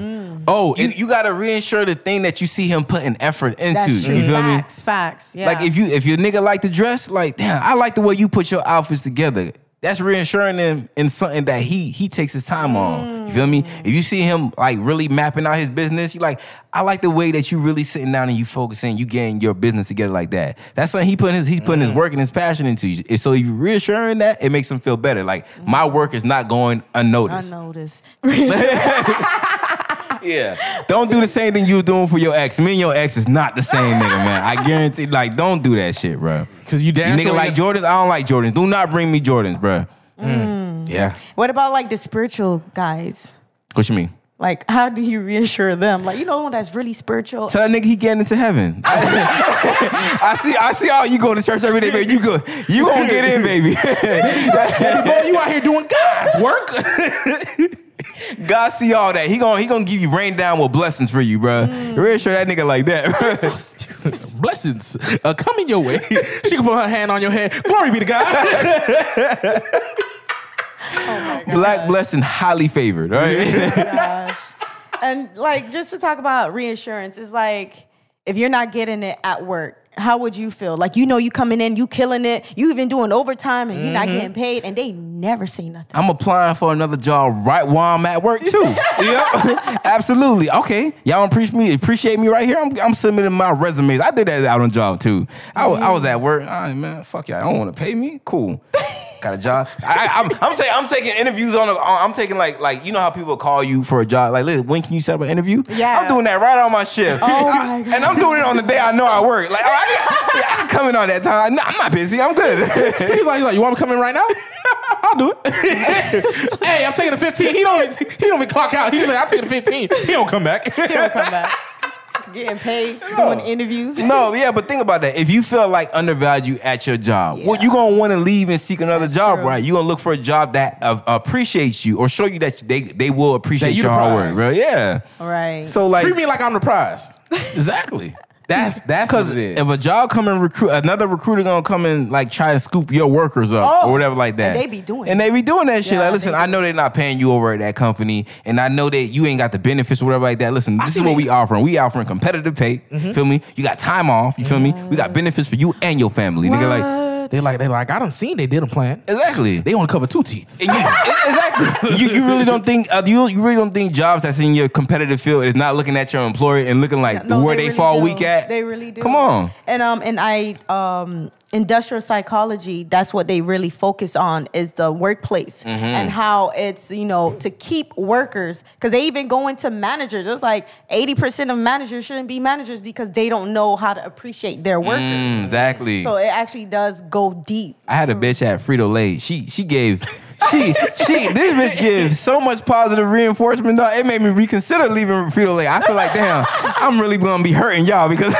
Oh, and you got to reinsure the thing that you see him putting effort into. That's true. You feel me? Facts. Yeah. Like if your nigga like to dress, like damn, I like the way you put your outfits together. That's reinsuring him in something that he takes his time on. You feel me? If you see him like really mapping out his business, you like, I like the way that you really sitting down and you focusing, you getting your business together like that. That's something he's putting his work and his passion into you. And so if you're reassuring that, it makes him feel better. Like my work is not going unnoticed. Yeah. Don't do the same thing you were doing for your ex. Me and your ex is not the same nigga, man. I guarantee. Like, don't do that shit, bro. Cause you nigga like Jordans? I don't like Jordans. Do not bring me Jordans, bro. Yeah. What about like the spiritual guys? What you mean? Like, how do you reassure them? Like, you know, one that's really spiritual. Tell that nigga he getting into heaven. I see how you go to church every day, baby. You good. You gonna get in, baby. Boy, you out here doing God's work. God see all that. He gonna give you rain down with blessings for you, bro. Reassure that nigga like that. So blessings coming your way. She can put her hand on your head. Glory be to God. Oh my Black blessing, highly favored, right? Oh my gosh. And like, just to talk about reassurance, it's like, if you're not getting it at work, how would you feel? Like, you know, you coming in, you killing it, you even doing overtime, and you're not getting paid, and they never say nothing. I'm applying for another job right while I'm at work too. Yeah, absolutely. Okay, y'all appreciate me right here. I'm submitting my resumes. I did that out on job too. I was at work. All right, man, fuck y'all. I don't want to pay me. Cool. Got a job. I'm taking interviews on. I'm taking like you know how people call you for a job. Like, listen, when can you set up an interview? Yeah, I'm doing that right on my shift. Oh my God. And I'm doing it on the day I know I work. Like, I can come in on that time. No, I'm not busy. I'm good. He's like, you want me to come in right now? I'll do it. Hey, I'm taking the 15. He don't even clock out. He's like, I'll take the 15. He don't come back. Getting paid, doing interviews. No, yeah, but think about that. If you feel like undervalued at your job, well, you're going to want to leave and seek another job, right? You're going to look for a job that appreciates you or show you that they will appreciate your hard work, right? Yeah. Right. So, like, treat me like I'm the prize. Exactly. That's because if a job come and recruit, another recruiter gonna come and like try to scoop your workers up or whatever like that. And they be doing that shit. Yeah, like, listen, I know they're not paying you over at that company, and I know that you ain't got the benefits or whatever like that. Listen, this is what we offering. We offering competitive pay. Feel me? You got time off. You feel me? We got benefits for you and your family. What? Nigga, like. They like. I done seen they did a plan. Exactly. They want to cover two teeth. Exactly. You really don't think you really don't think jobs that's in your competitive field is not looking at your employer and looking like where they really fall weak at. They really do. Come on. And industrial psychology. That's what they really focus on is the workplace and how it's to keep workers, because they even go into managers. It's like 80% of managers shouldn't be managers because they don't know how to appreciate their workers. Exactly. So it actually does go deep. I had a bitch at Frito-Lay. This bitch gives so much positive reinforcement, dog. It made me reconsider leaving Frito-Lay. I feel like, damn, I'm really gonna be hurting y'all because.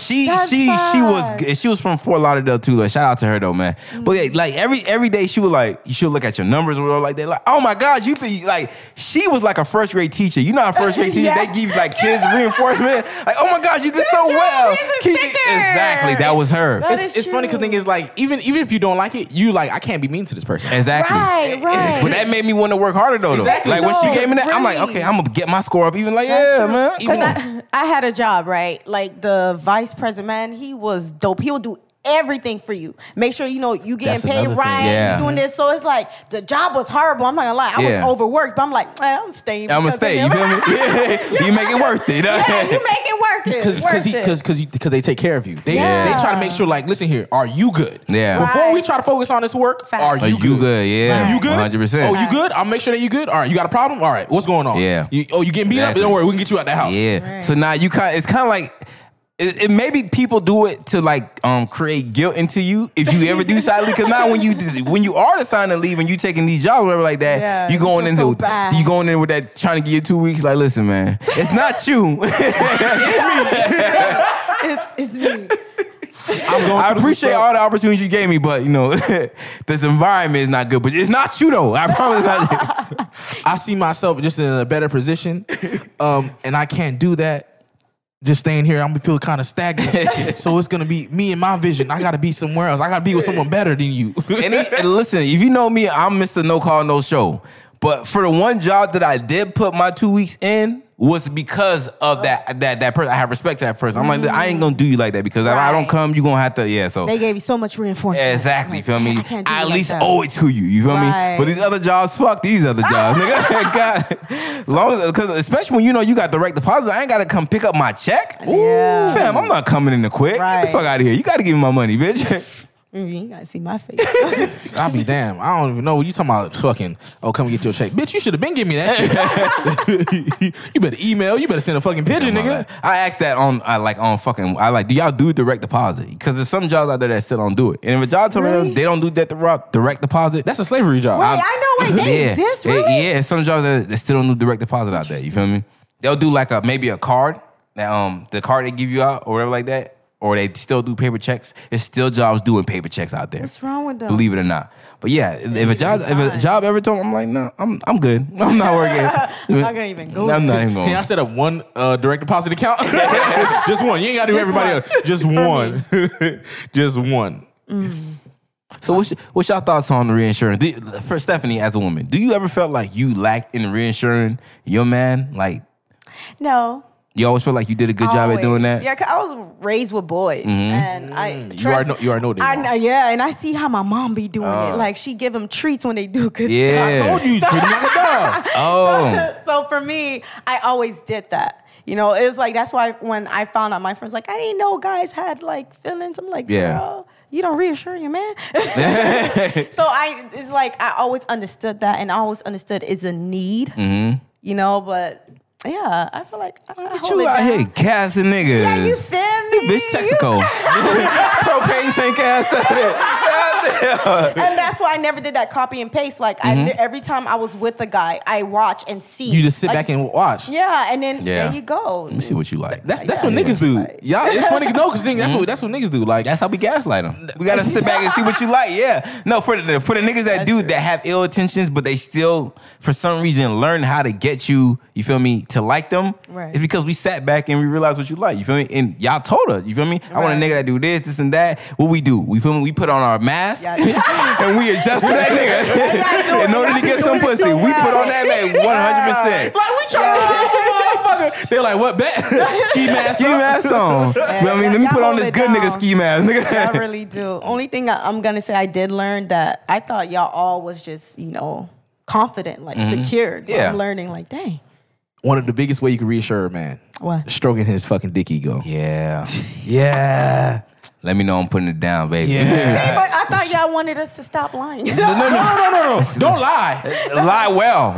She was from Fort Lauderdale too. Like, shout out to her though, man. But yeah, like every day she would like you should look at your numbers or whatever like that. Like, oh my God, you be like she was like a first grade teacher. You know how first grade teachers they give like kids reinforcement. Like, oh my God, you did so well. Exactly, that was her. It's funny because thing is like even if you don't like it, you like I can't be mean to this person. Exactly. Right. But that made me want to work harder though. Exactly. Like when she gave me that, I'm like, okay, I'm gonna get my score up. Even like, that's true, man. I had a job, right? Like the vice president, man, he was dope. He'll do everything for you. Make sure you getting paid right. Yeah. Doing this, so it's like the job was horrible. I'm not gonna lie, I was overworked, but I'm like, I'm staying. I'm gonna stay. You feel me? Yeah. You make it worth it. Because they take care of you. They try to make sure. Like, listen here, are you good? Yeah. Right. Before we try to focus on this work, are you good? Yeah. Right. You good? 100%. Oh, you good? I'll make sure that you good. All right. You got a problem? All right. What's going on? Yeah. You getting beat up? Don't worry, we can get you out the house. Yeah. Right. So now it's kind of like. It maybe people do it to like create guilt into you if you ever do silently. Because now when you are deciding to leave and you taking these jobs or whatever like that, you going in with that trying to get you 2 weeks. Like, listen, man, it's not you. It's me. It's me. I appreciate all the opportunities you gave me, but this environment is not good. But it's not you though. I promise. Not you. I see myself just in a better position, and I can't do that. Just staying here, I'm gonna feel kind of stagnant. So it's gonna be me and my vision. I gotta be somewhere else. I gotta be with someone better than you. and listen, if you know me, I'm Mr. No Call, No Show. But for the one job that I did put my 2 weeks in was because of that person. I have respect to that person. I'm like, I ain't gonna do you like that because if I don't come, you gonna have to. Yeah, so they gave you so much reinforcement. Exactly, like, feel me? I at least owe it to you. You feel me? But these other jobs, fuck these other jobs, nigga. God, because especially when you got direct deposit, I ain't gotta come pick up my check. Ooh, fam, I'm not coming in to quit. Get the fuck out of here. You gotta give me my money, bitch. You ain't gotta see my face. I'll be damn. I don't even know. You talking about fucking, oh, come get your check. Bitch, you should have been giving me that shit. You better email. You better send a fucking pigeon, nigga. Life. I asked that on do y'all do direct deposit? Because there's some jobs out there that still don't do it. And if a job told them they don't do that direct deposit, that's a slavery job. Wait, they exist, really? Yeah, some jobs that still don't do direct deposit out there. You feel me? They'll do like maybe a card, that the card they give you out or whatever like that. Or they still do paper checks. There's still jobs doing paper checks out there. What's wrong with them? Believe it or not. But yeah, if a job ever told me, I'm like, no, I'm good. I'm not working. I'm not gonna even go. I'm not even going. Can I set up one direct deposit account? Just one. You ain't gotta do everybody else. Just one. Just one. Mm. So what's y'all thoughts on reinsurance? For Stephanie, as a woman, do you ever felt like you lacked in reinsuring your man? Like, no. You always feel like you did a good job at doing that? Yeah, because I was raised with boys. Mm-hmm. And and I see how my mom be doing it. Like, she give them treats when they do good stuff. I told you, treat them like a dog. So for me, I always did that. You know, it was like, that's why when I found out, my friends like, I didn't know guys had, like, feelings. I'm like, girl, you don't reassure your man. So it's like, I always understood that, and I always understood it's a need, you know, but... Yeah, I feel like I hold you out here gassing niggas. Yeah, you feel me? You bitch Texaco. Propane tank ass. And that's why I never did that copy and paste. Like every time I was with a guy, I watch and see. You just sit back and watch. Yeah, and then there you go. Let me see what you like. That's what niggas do. Like. Y'all, it's funny. No, because that's what niggas do. Like, that's how we gaslight them. We gotta sit back and see what you like. Yeah. No, for the niggas that have ill intentions, but they still for some reason learn how to get you. You feel me? To like them, right. It's because we sat back and we realized what you like. You feel me? And y'all told us. You feel me? Right. I want a nigga that do this, this, and that. What we do? We feel me? We put on our mask and we adjust to that nigga in order to get some pussy. So we put on that like 100%. Like we trying to. They're like, what bet? Ski mask on. Yeah, I mean, let me put on this good down. Nigga ski mask. Nigga. I really do. Only thing I'm gonna say, I did learn that I thought y'all all was just confident, like secured. Yeah. I'm learning, like, dang. One of the biggest way you can reassure a man. What? Stroking his fucking dick ego. Yeah. Yeah. Let me know I'm putting it down, baby. Yeah. See, but I thought y'all wanted us to stop lying. No. Don't lie. Lie well.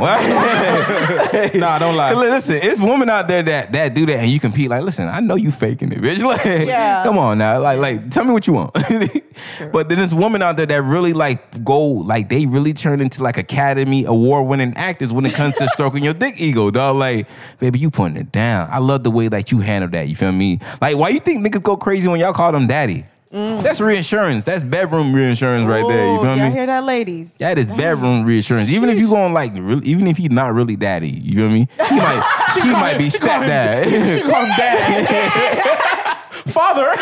Nah, don't lie. Listen, it's women out there that do that and you compete. Like, listen, I know you faking it, bitch. Like, come on now. Like, tell me what you want. Sure. But then there's women out there that really they really turn into like Academy Award-winning actors when it comes to stroking your dick ego, dog. Like, baby, you putting it down. I love the way that you handle that. You feel me? Like, why you think niggas go crazy when y'all call them daddy? That's reinsurance. That's bedroom reinsurance right there. You feel me? Y'all hear that, ladies? That is bedroom reinsurance. Even if you going even if he's not really daddy, you feel me? He might, be stepdad. She called him dad. Father.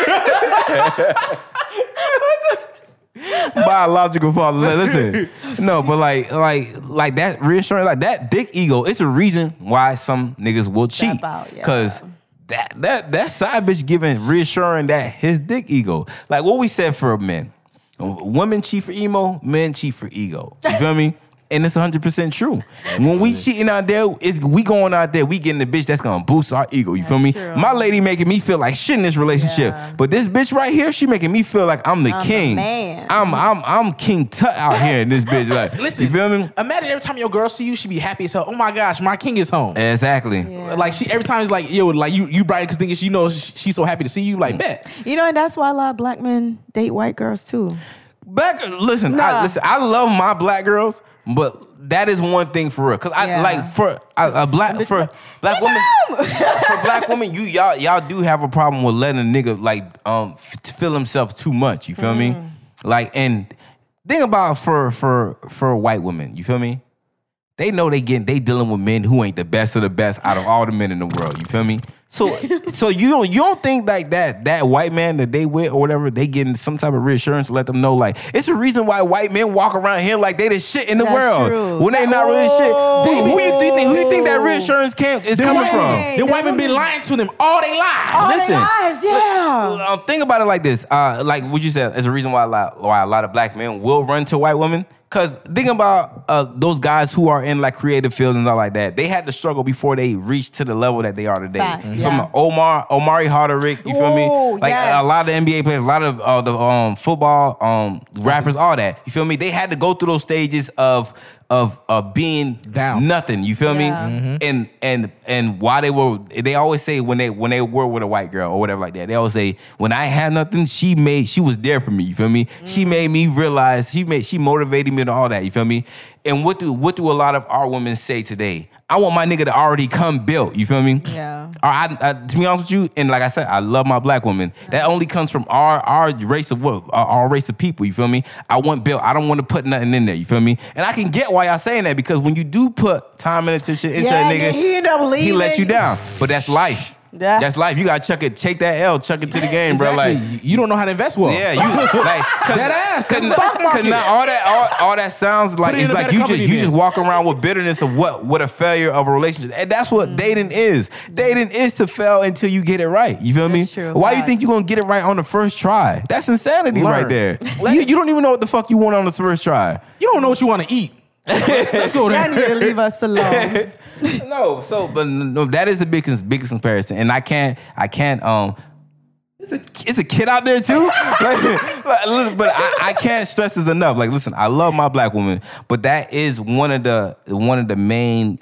Biological father. Listen, no, but like that reassurance, like that dick ego. It's a reason why some niggas will cheat, because that side bitch giving reassuring that his dick ego. Like what we said for men, women cheat for emo, men cheat for ego. You feel me? And it's 100% true. When we cheating out there, we going out there, we getting the bitch that's gonna boost our ego. You feel me? True. My lady making me feel like shit in this relationship, but this bitch right here, she making me feel like I'm the king. The man. I'm King Tut out here in this bitch. Like, listen, you feel me? Imagine every time your girl see you, she be happy as hell. Oh my gosh, my king is home. Exactly. Yeah. Like she every time is like, yo, like you bright because thinking she knows she's so happy to see you. Like bet. You know, and that's why a lot of black men date white girls too. I love my black girls. But that is one thing for real, cause I like for black women, y'all do have a problem with letting a nigga like feel himself too much. You feel me? Like, and think about for white women. You feel me? They know they dealing with men who ain't the best of the best out of all the men in the world. You feel me? So you don't think like that white man that they with or whatever, they getting some type of reassurance to let them know like it's a reason why white men walk around here like they the shit in the world. True. When they not really shit. Who you think that reassurance is coming from? The white men been lying to them all their lives. Think about it like this. Like what you said, it's a reason why a lot of black men will run to white women. Because think about those guys who are in like creative fields and stuff like that. They had to struggle before they reached to the level that they are today. Facts. feel me? Omari Harderick, you feel me? Like a lot of NBA players, a lot of the football rappers, all that. You feel me? They had to go through those stages of being down, nothing. You feel me? Mm-hmm. And why they always say when they were with a white girl or whatever like that, they always say when I had nothing, she was there for me. You feel me? Mm-hmm. She made me realize. She motivated me to all that. You feel me? And what do a lot of our women say today? I want my nigga to already come built. You feel me? Yeah. Or to be honest with you, and like I said, I love my black women. Yeah. That only comes from our race of our race of people. You feel me? I want built. I don't want to put nothing in there. You feel me? And I can get why y'all saying that, because when you do put time and attention into a nigga, he end up leaving. He lets you down. But that's life. Yeah. That's life. You gotta chuck it, take that L, chuck it to the game, exactly, bro. Like you don't know how to invest well. Yeah, you like that ass. Cause stock market. Cause now all that sounds like it's like you just walk around with bitterness of what a failure of a relationship. And that's what dating is. Dating is to fail until you get it right. You feel me? True. Why you think you are gonna get it right on the first try? That's insanity right there. You don't even know what the fuck you want on the first try. You don't know what you want to eat. Let's go there. Y'all need to leave us alone. No, that is the biggest comparison, and I can't. It's a kid out there too, but I can't stress this enough. Like, listen, I love my black woman, but that is one of the main.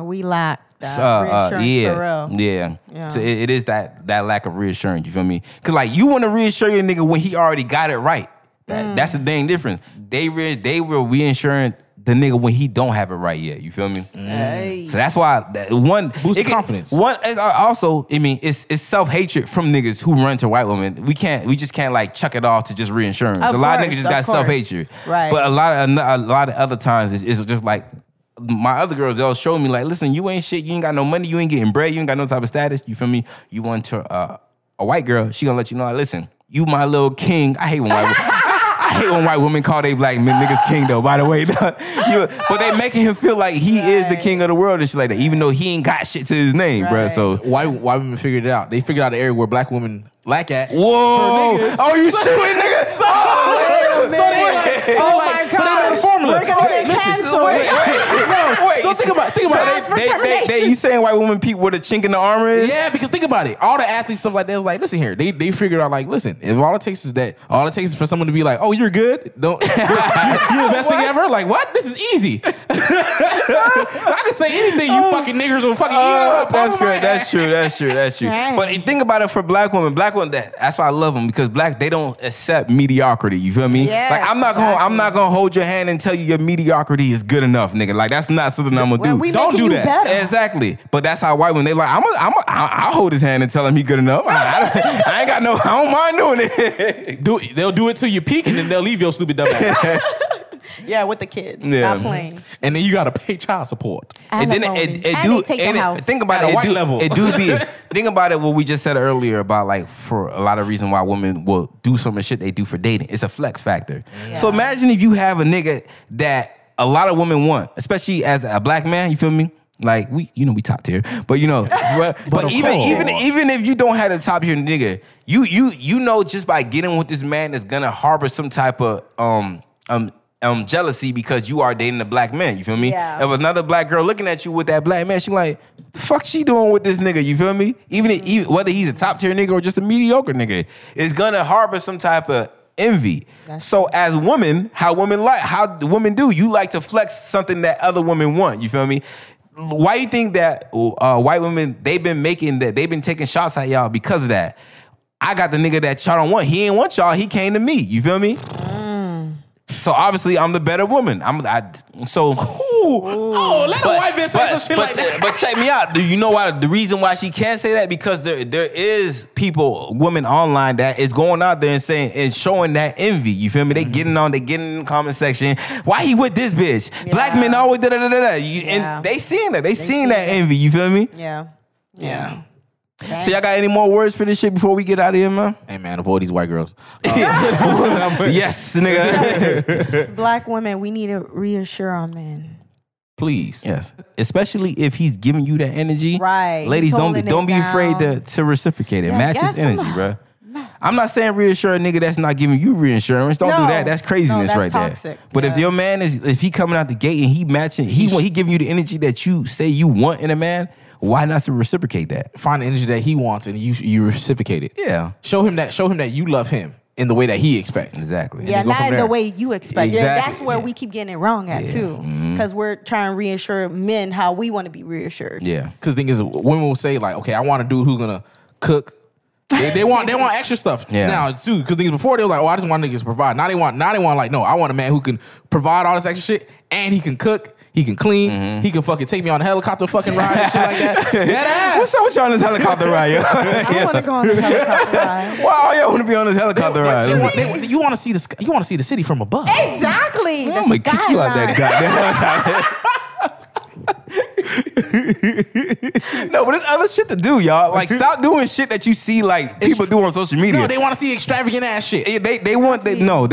We lack. Reassurance for real. Yeah. So it is that lack of reassurance. You feel me? Because like you want to reassure your nigga when he already got it right. That's the dang difference. They were reassuring the nigga when he don't have it right yet. You feel me? Mm. So that's why boost confidence. It's self-hatred from niggas who run to white women. We just can't like chuck it off to just reassurance. A lot of niggas just got self-hatred. Right. But a lot of other times it's just like my other girls, they'll show me like, listen, you ain't shit. You ain't got no money. You ain't getting bread. You ain't got no type of status. You feel me? You want to a white girl, she gonna let you know, like, listen, you my little king. I hate when white women. I hate when white women call they black men niggas king though, by the way. But they making him feel like he is the king of the world and shit like that, even though he ain't got shit to his name, bruh. So white women figured it out. They figured out the area where black women lack at. Whoa. Oh, you shooting niggas? Oh my God. So they know the formula. We're going to get canceled. Wait. So think about it. You saying white women peep where the chink in the armor is? Yeah, because think about it. All the athletes, stuff like that, was like, listen here. They figured out, like, listen, if all it takes is for someone to be like, oh, you're good. You're the best thing ever. Like, what? This is easy. I could say anything. You fucking niggers will fucking eat up. That's great. That's true. But think about it for black women. That's why I love them, because they don't accept mediocrity. You feel me? Yes, like I'm not gonna hold your hand and tell you your mediocrity is good enough, nigga. Like that's not something I'm gonna do. Don't do that. Better. Exactly. But that's how white women, they like, I'll hold his hand and tell him he good enough. I ain't got no. I don't mind doing it. They'll do it till you peak, and then they'll leave your stupid dumb ass. Yeah, with the kids. Yeah. Stop playing. And then you gotta pay child support. Think about it. What we just said earlier about like for a lot of reason why women will do some of the shit they do for dating. It's a flex factor. Yeah. So imagine if you have a nigga that a lot of women want, especially as a black man. You feel me? Like we top tier, but you know, but even if you don't have a top tier nigga, you know just by getting with this man is gonna harbor some type of jealousy because you are dating a black man. You feel me? Yeah. If another black girl looking at you with that black man, she like, the fuck she doing with this nigga? You feel me? Even whether he's a top tier nigga or just a mediocre nigga, it's gonna harbor some type of envy. So as women, how women do, you like to flex something that other women want. You feel me? Why you think that white women, they've been taking shots at y'all because of that? I got the nigga that y'all don't want. He ain't want y'all. He came to me. You feel me? So obviously I'm the better woman. Let a white bitch say some shit like that. But check me out. Do you know why? The reason why she can't say that, because there is people, women online that is going out there and saying and showing that envy. You feel me? They getting in the comment section. Why he with this bitch? Yeah. Black men always da da da da. And they seeing that. They seeing that envy. You feel me? Yeah. So y'all got any more words for this shit before we get out of here, man? Hey, man, avoid these white girls. Yes, nigga. Black women, we need to reassure our men. Please. Yes. Especially if he's giving you that energy. Right. Ladies, don't be afraid to reciprocate it. Yeah. Match his energy, bro. I'm not saying reassure a nigga that's not giving you reassurance. Don't do that. That's craziness right toxic. There. But if your man is, if he coming out the gate and he matching, he giving you the energy that you say you want in a man, Why not to reciprocate that? Find the energy that he wants and you reciprocate it. Yeah. Show him that you love him in the way that he expects. Exactly. Yeah, not in the way you expect. Exactly. Yeah, that's where we keep getting it wrong at too. Because we're trying to reassure men how we want to be reassured. Yeah. Because the thing is, women will say like, okay, I want a dude who's going to cook. They want extra stuff now too, because things before they were like, oh, I just want niggas to provide. Now they want like, no, I want a man who can provide all this extra shit, and he can cook, he can clean, he can fucking take me on a helicopter fucking ride and shit like that. That ass. What's up with y'all on this helicopter ride, yo? I want to go on this helicopter ride. Wow, y'all want to be on this helicopter ride? You want to see the city from above? Exactly. I'm gonna kick you out that goddamn. No, but there's other shit to do, y'all. Like, stop doing shit that you see like people do on social media. No, they want to see extravagant ass shit. They want relationship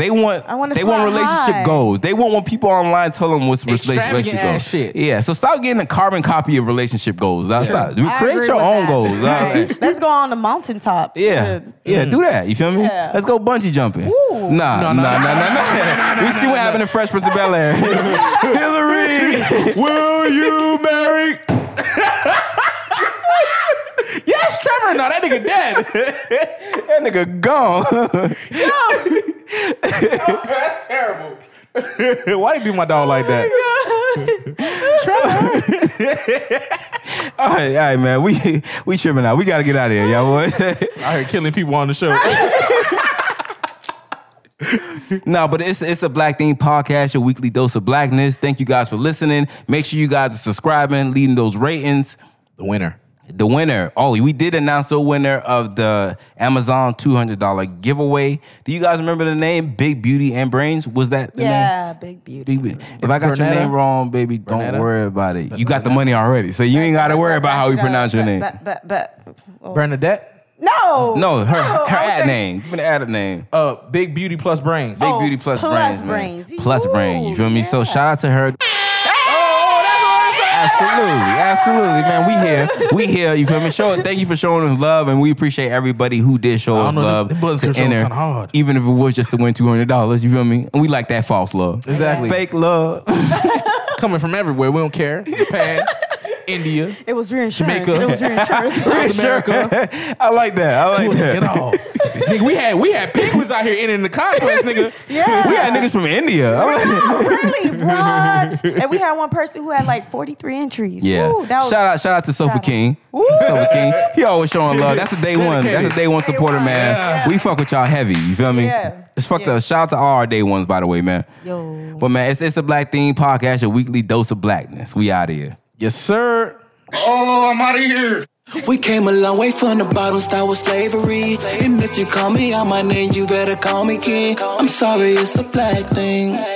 goals. They want people online tell them what's relationship goals. Shit. Yeah, so stop getting a carbon copy of relationship goals. Stop. Create your own goals. Right. Let's go on the mountaintop. Yeah, do that. You feel me? Yeah. Let's go bungee jumping. Ooh. Nah. We see what happened in Fresh Prince of Bel-Air. Hilary, will you marry? Yes, Trevor. No, that nigga dead. That nigga gone. No, that's terrible. Why you do my dog like that? Trevor. All right, man. We tripping out. We gotta get out of here, y'all boys. I heard killing people on the show. No, but it's a Black Thing podcast, your weekly dose of blackness. Thank you guys for listening. Make sure you guys are subscribing, leaving those ratings. The winner. Oh, we did announce the winner of the Amazon $200 giveaway. Do you guys remember the name? Big Beauty and Brains? Was that the name? Big Beauty. If I got your name wrong, baby, don't worry about it. You got the money already, so you ain't got to worry about how we pronounce your name. Bernadette? No, her ad name. Give me the ad name. Big Beauty Plus Brains. Big Beauty Plus Brains. Plus Brains. You feel me? So shout out to her. Absolutely, man. We here. You feel me? Thank you for showing us love, and we appreciate everybody who did show us love. The enter, hard. Even if it was just to win $200, you feel me? And we like that false love. Exactly. Fake love. Coming from everywhere. We don't care. Japan. India. It was reinsurance. Jamaica. It was reinsurance. South America. I like that. It all. Nigga, we had penguins out here entering the contest, nigga. Yeah. We had niggas from India. Really? What? And we had one person who had like 43 entries. Yeah. Ooh, that was, shout out to Sofa King. Sofa King. He always showing love. That's a day one supporter, man. Yeah. We fuck with y'all heavy. You feel me? Yeah. It's fucked up. Shout out to all our day ones, by the way, man. Yo. But man, it's a Black Thing podcast, your weekly dose of blackness. We out of here. Yes, sir. Oh, I'm out of here. We came a long way from the bottles that was slavery. And if you call me out my name, you better call me king. I'm sorry, it's a black thing.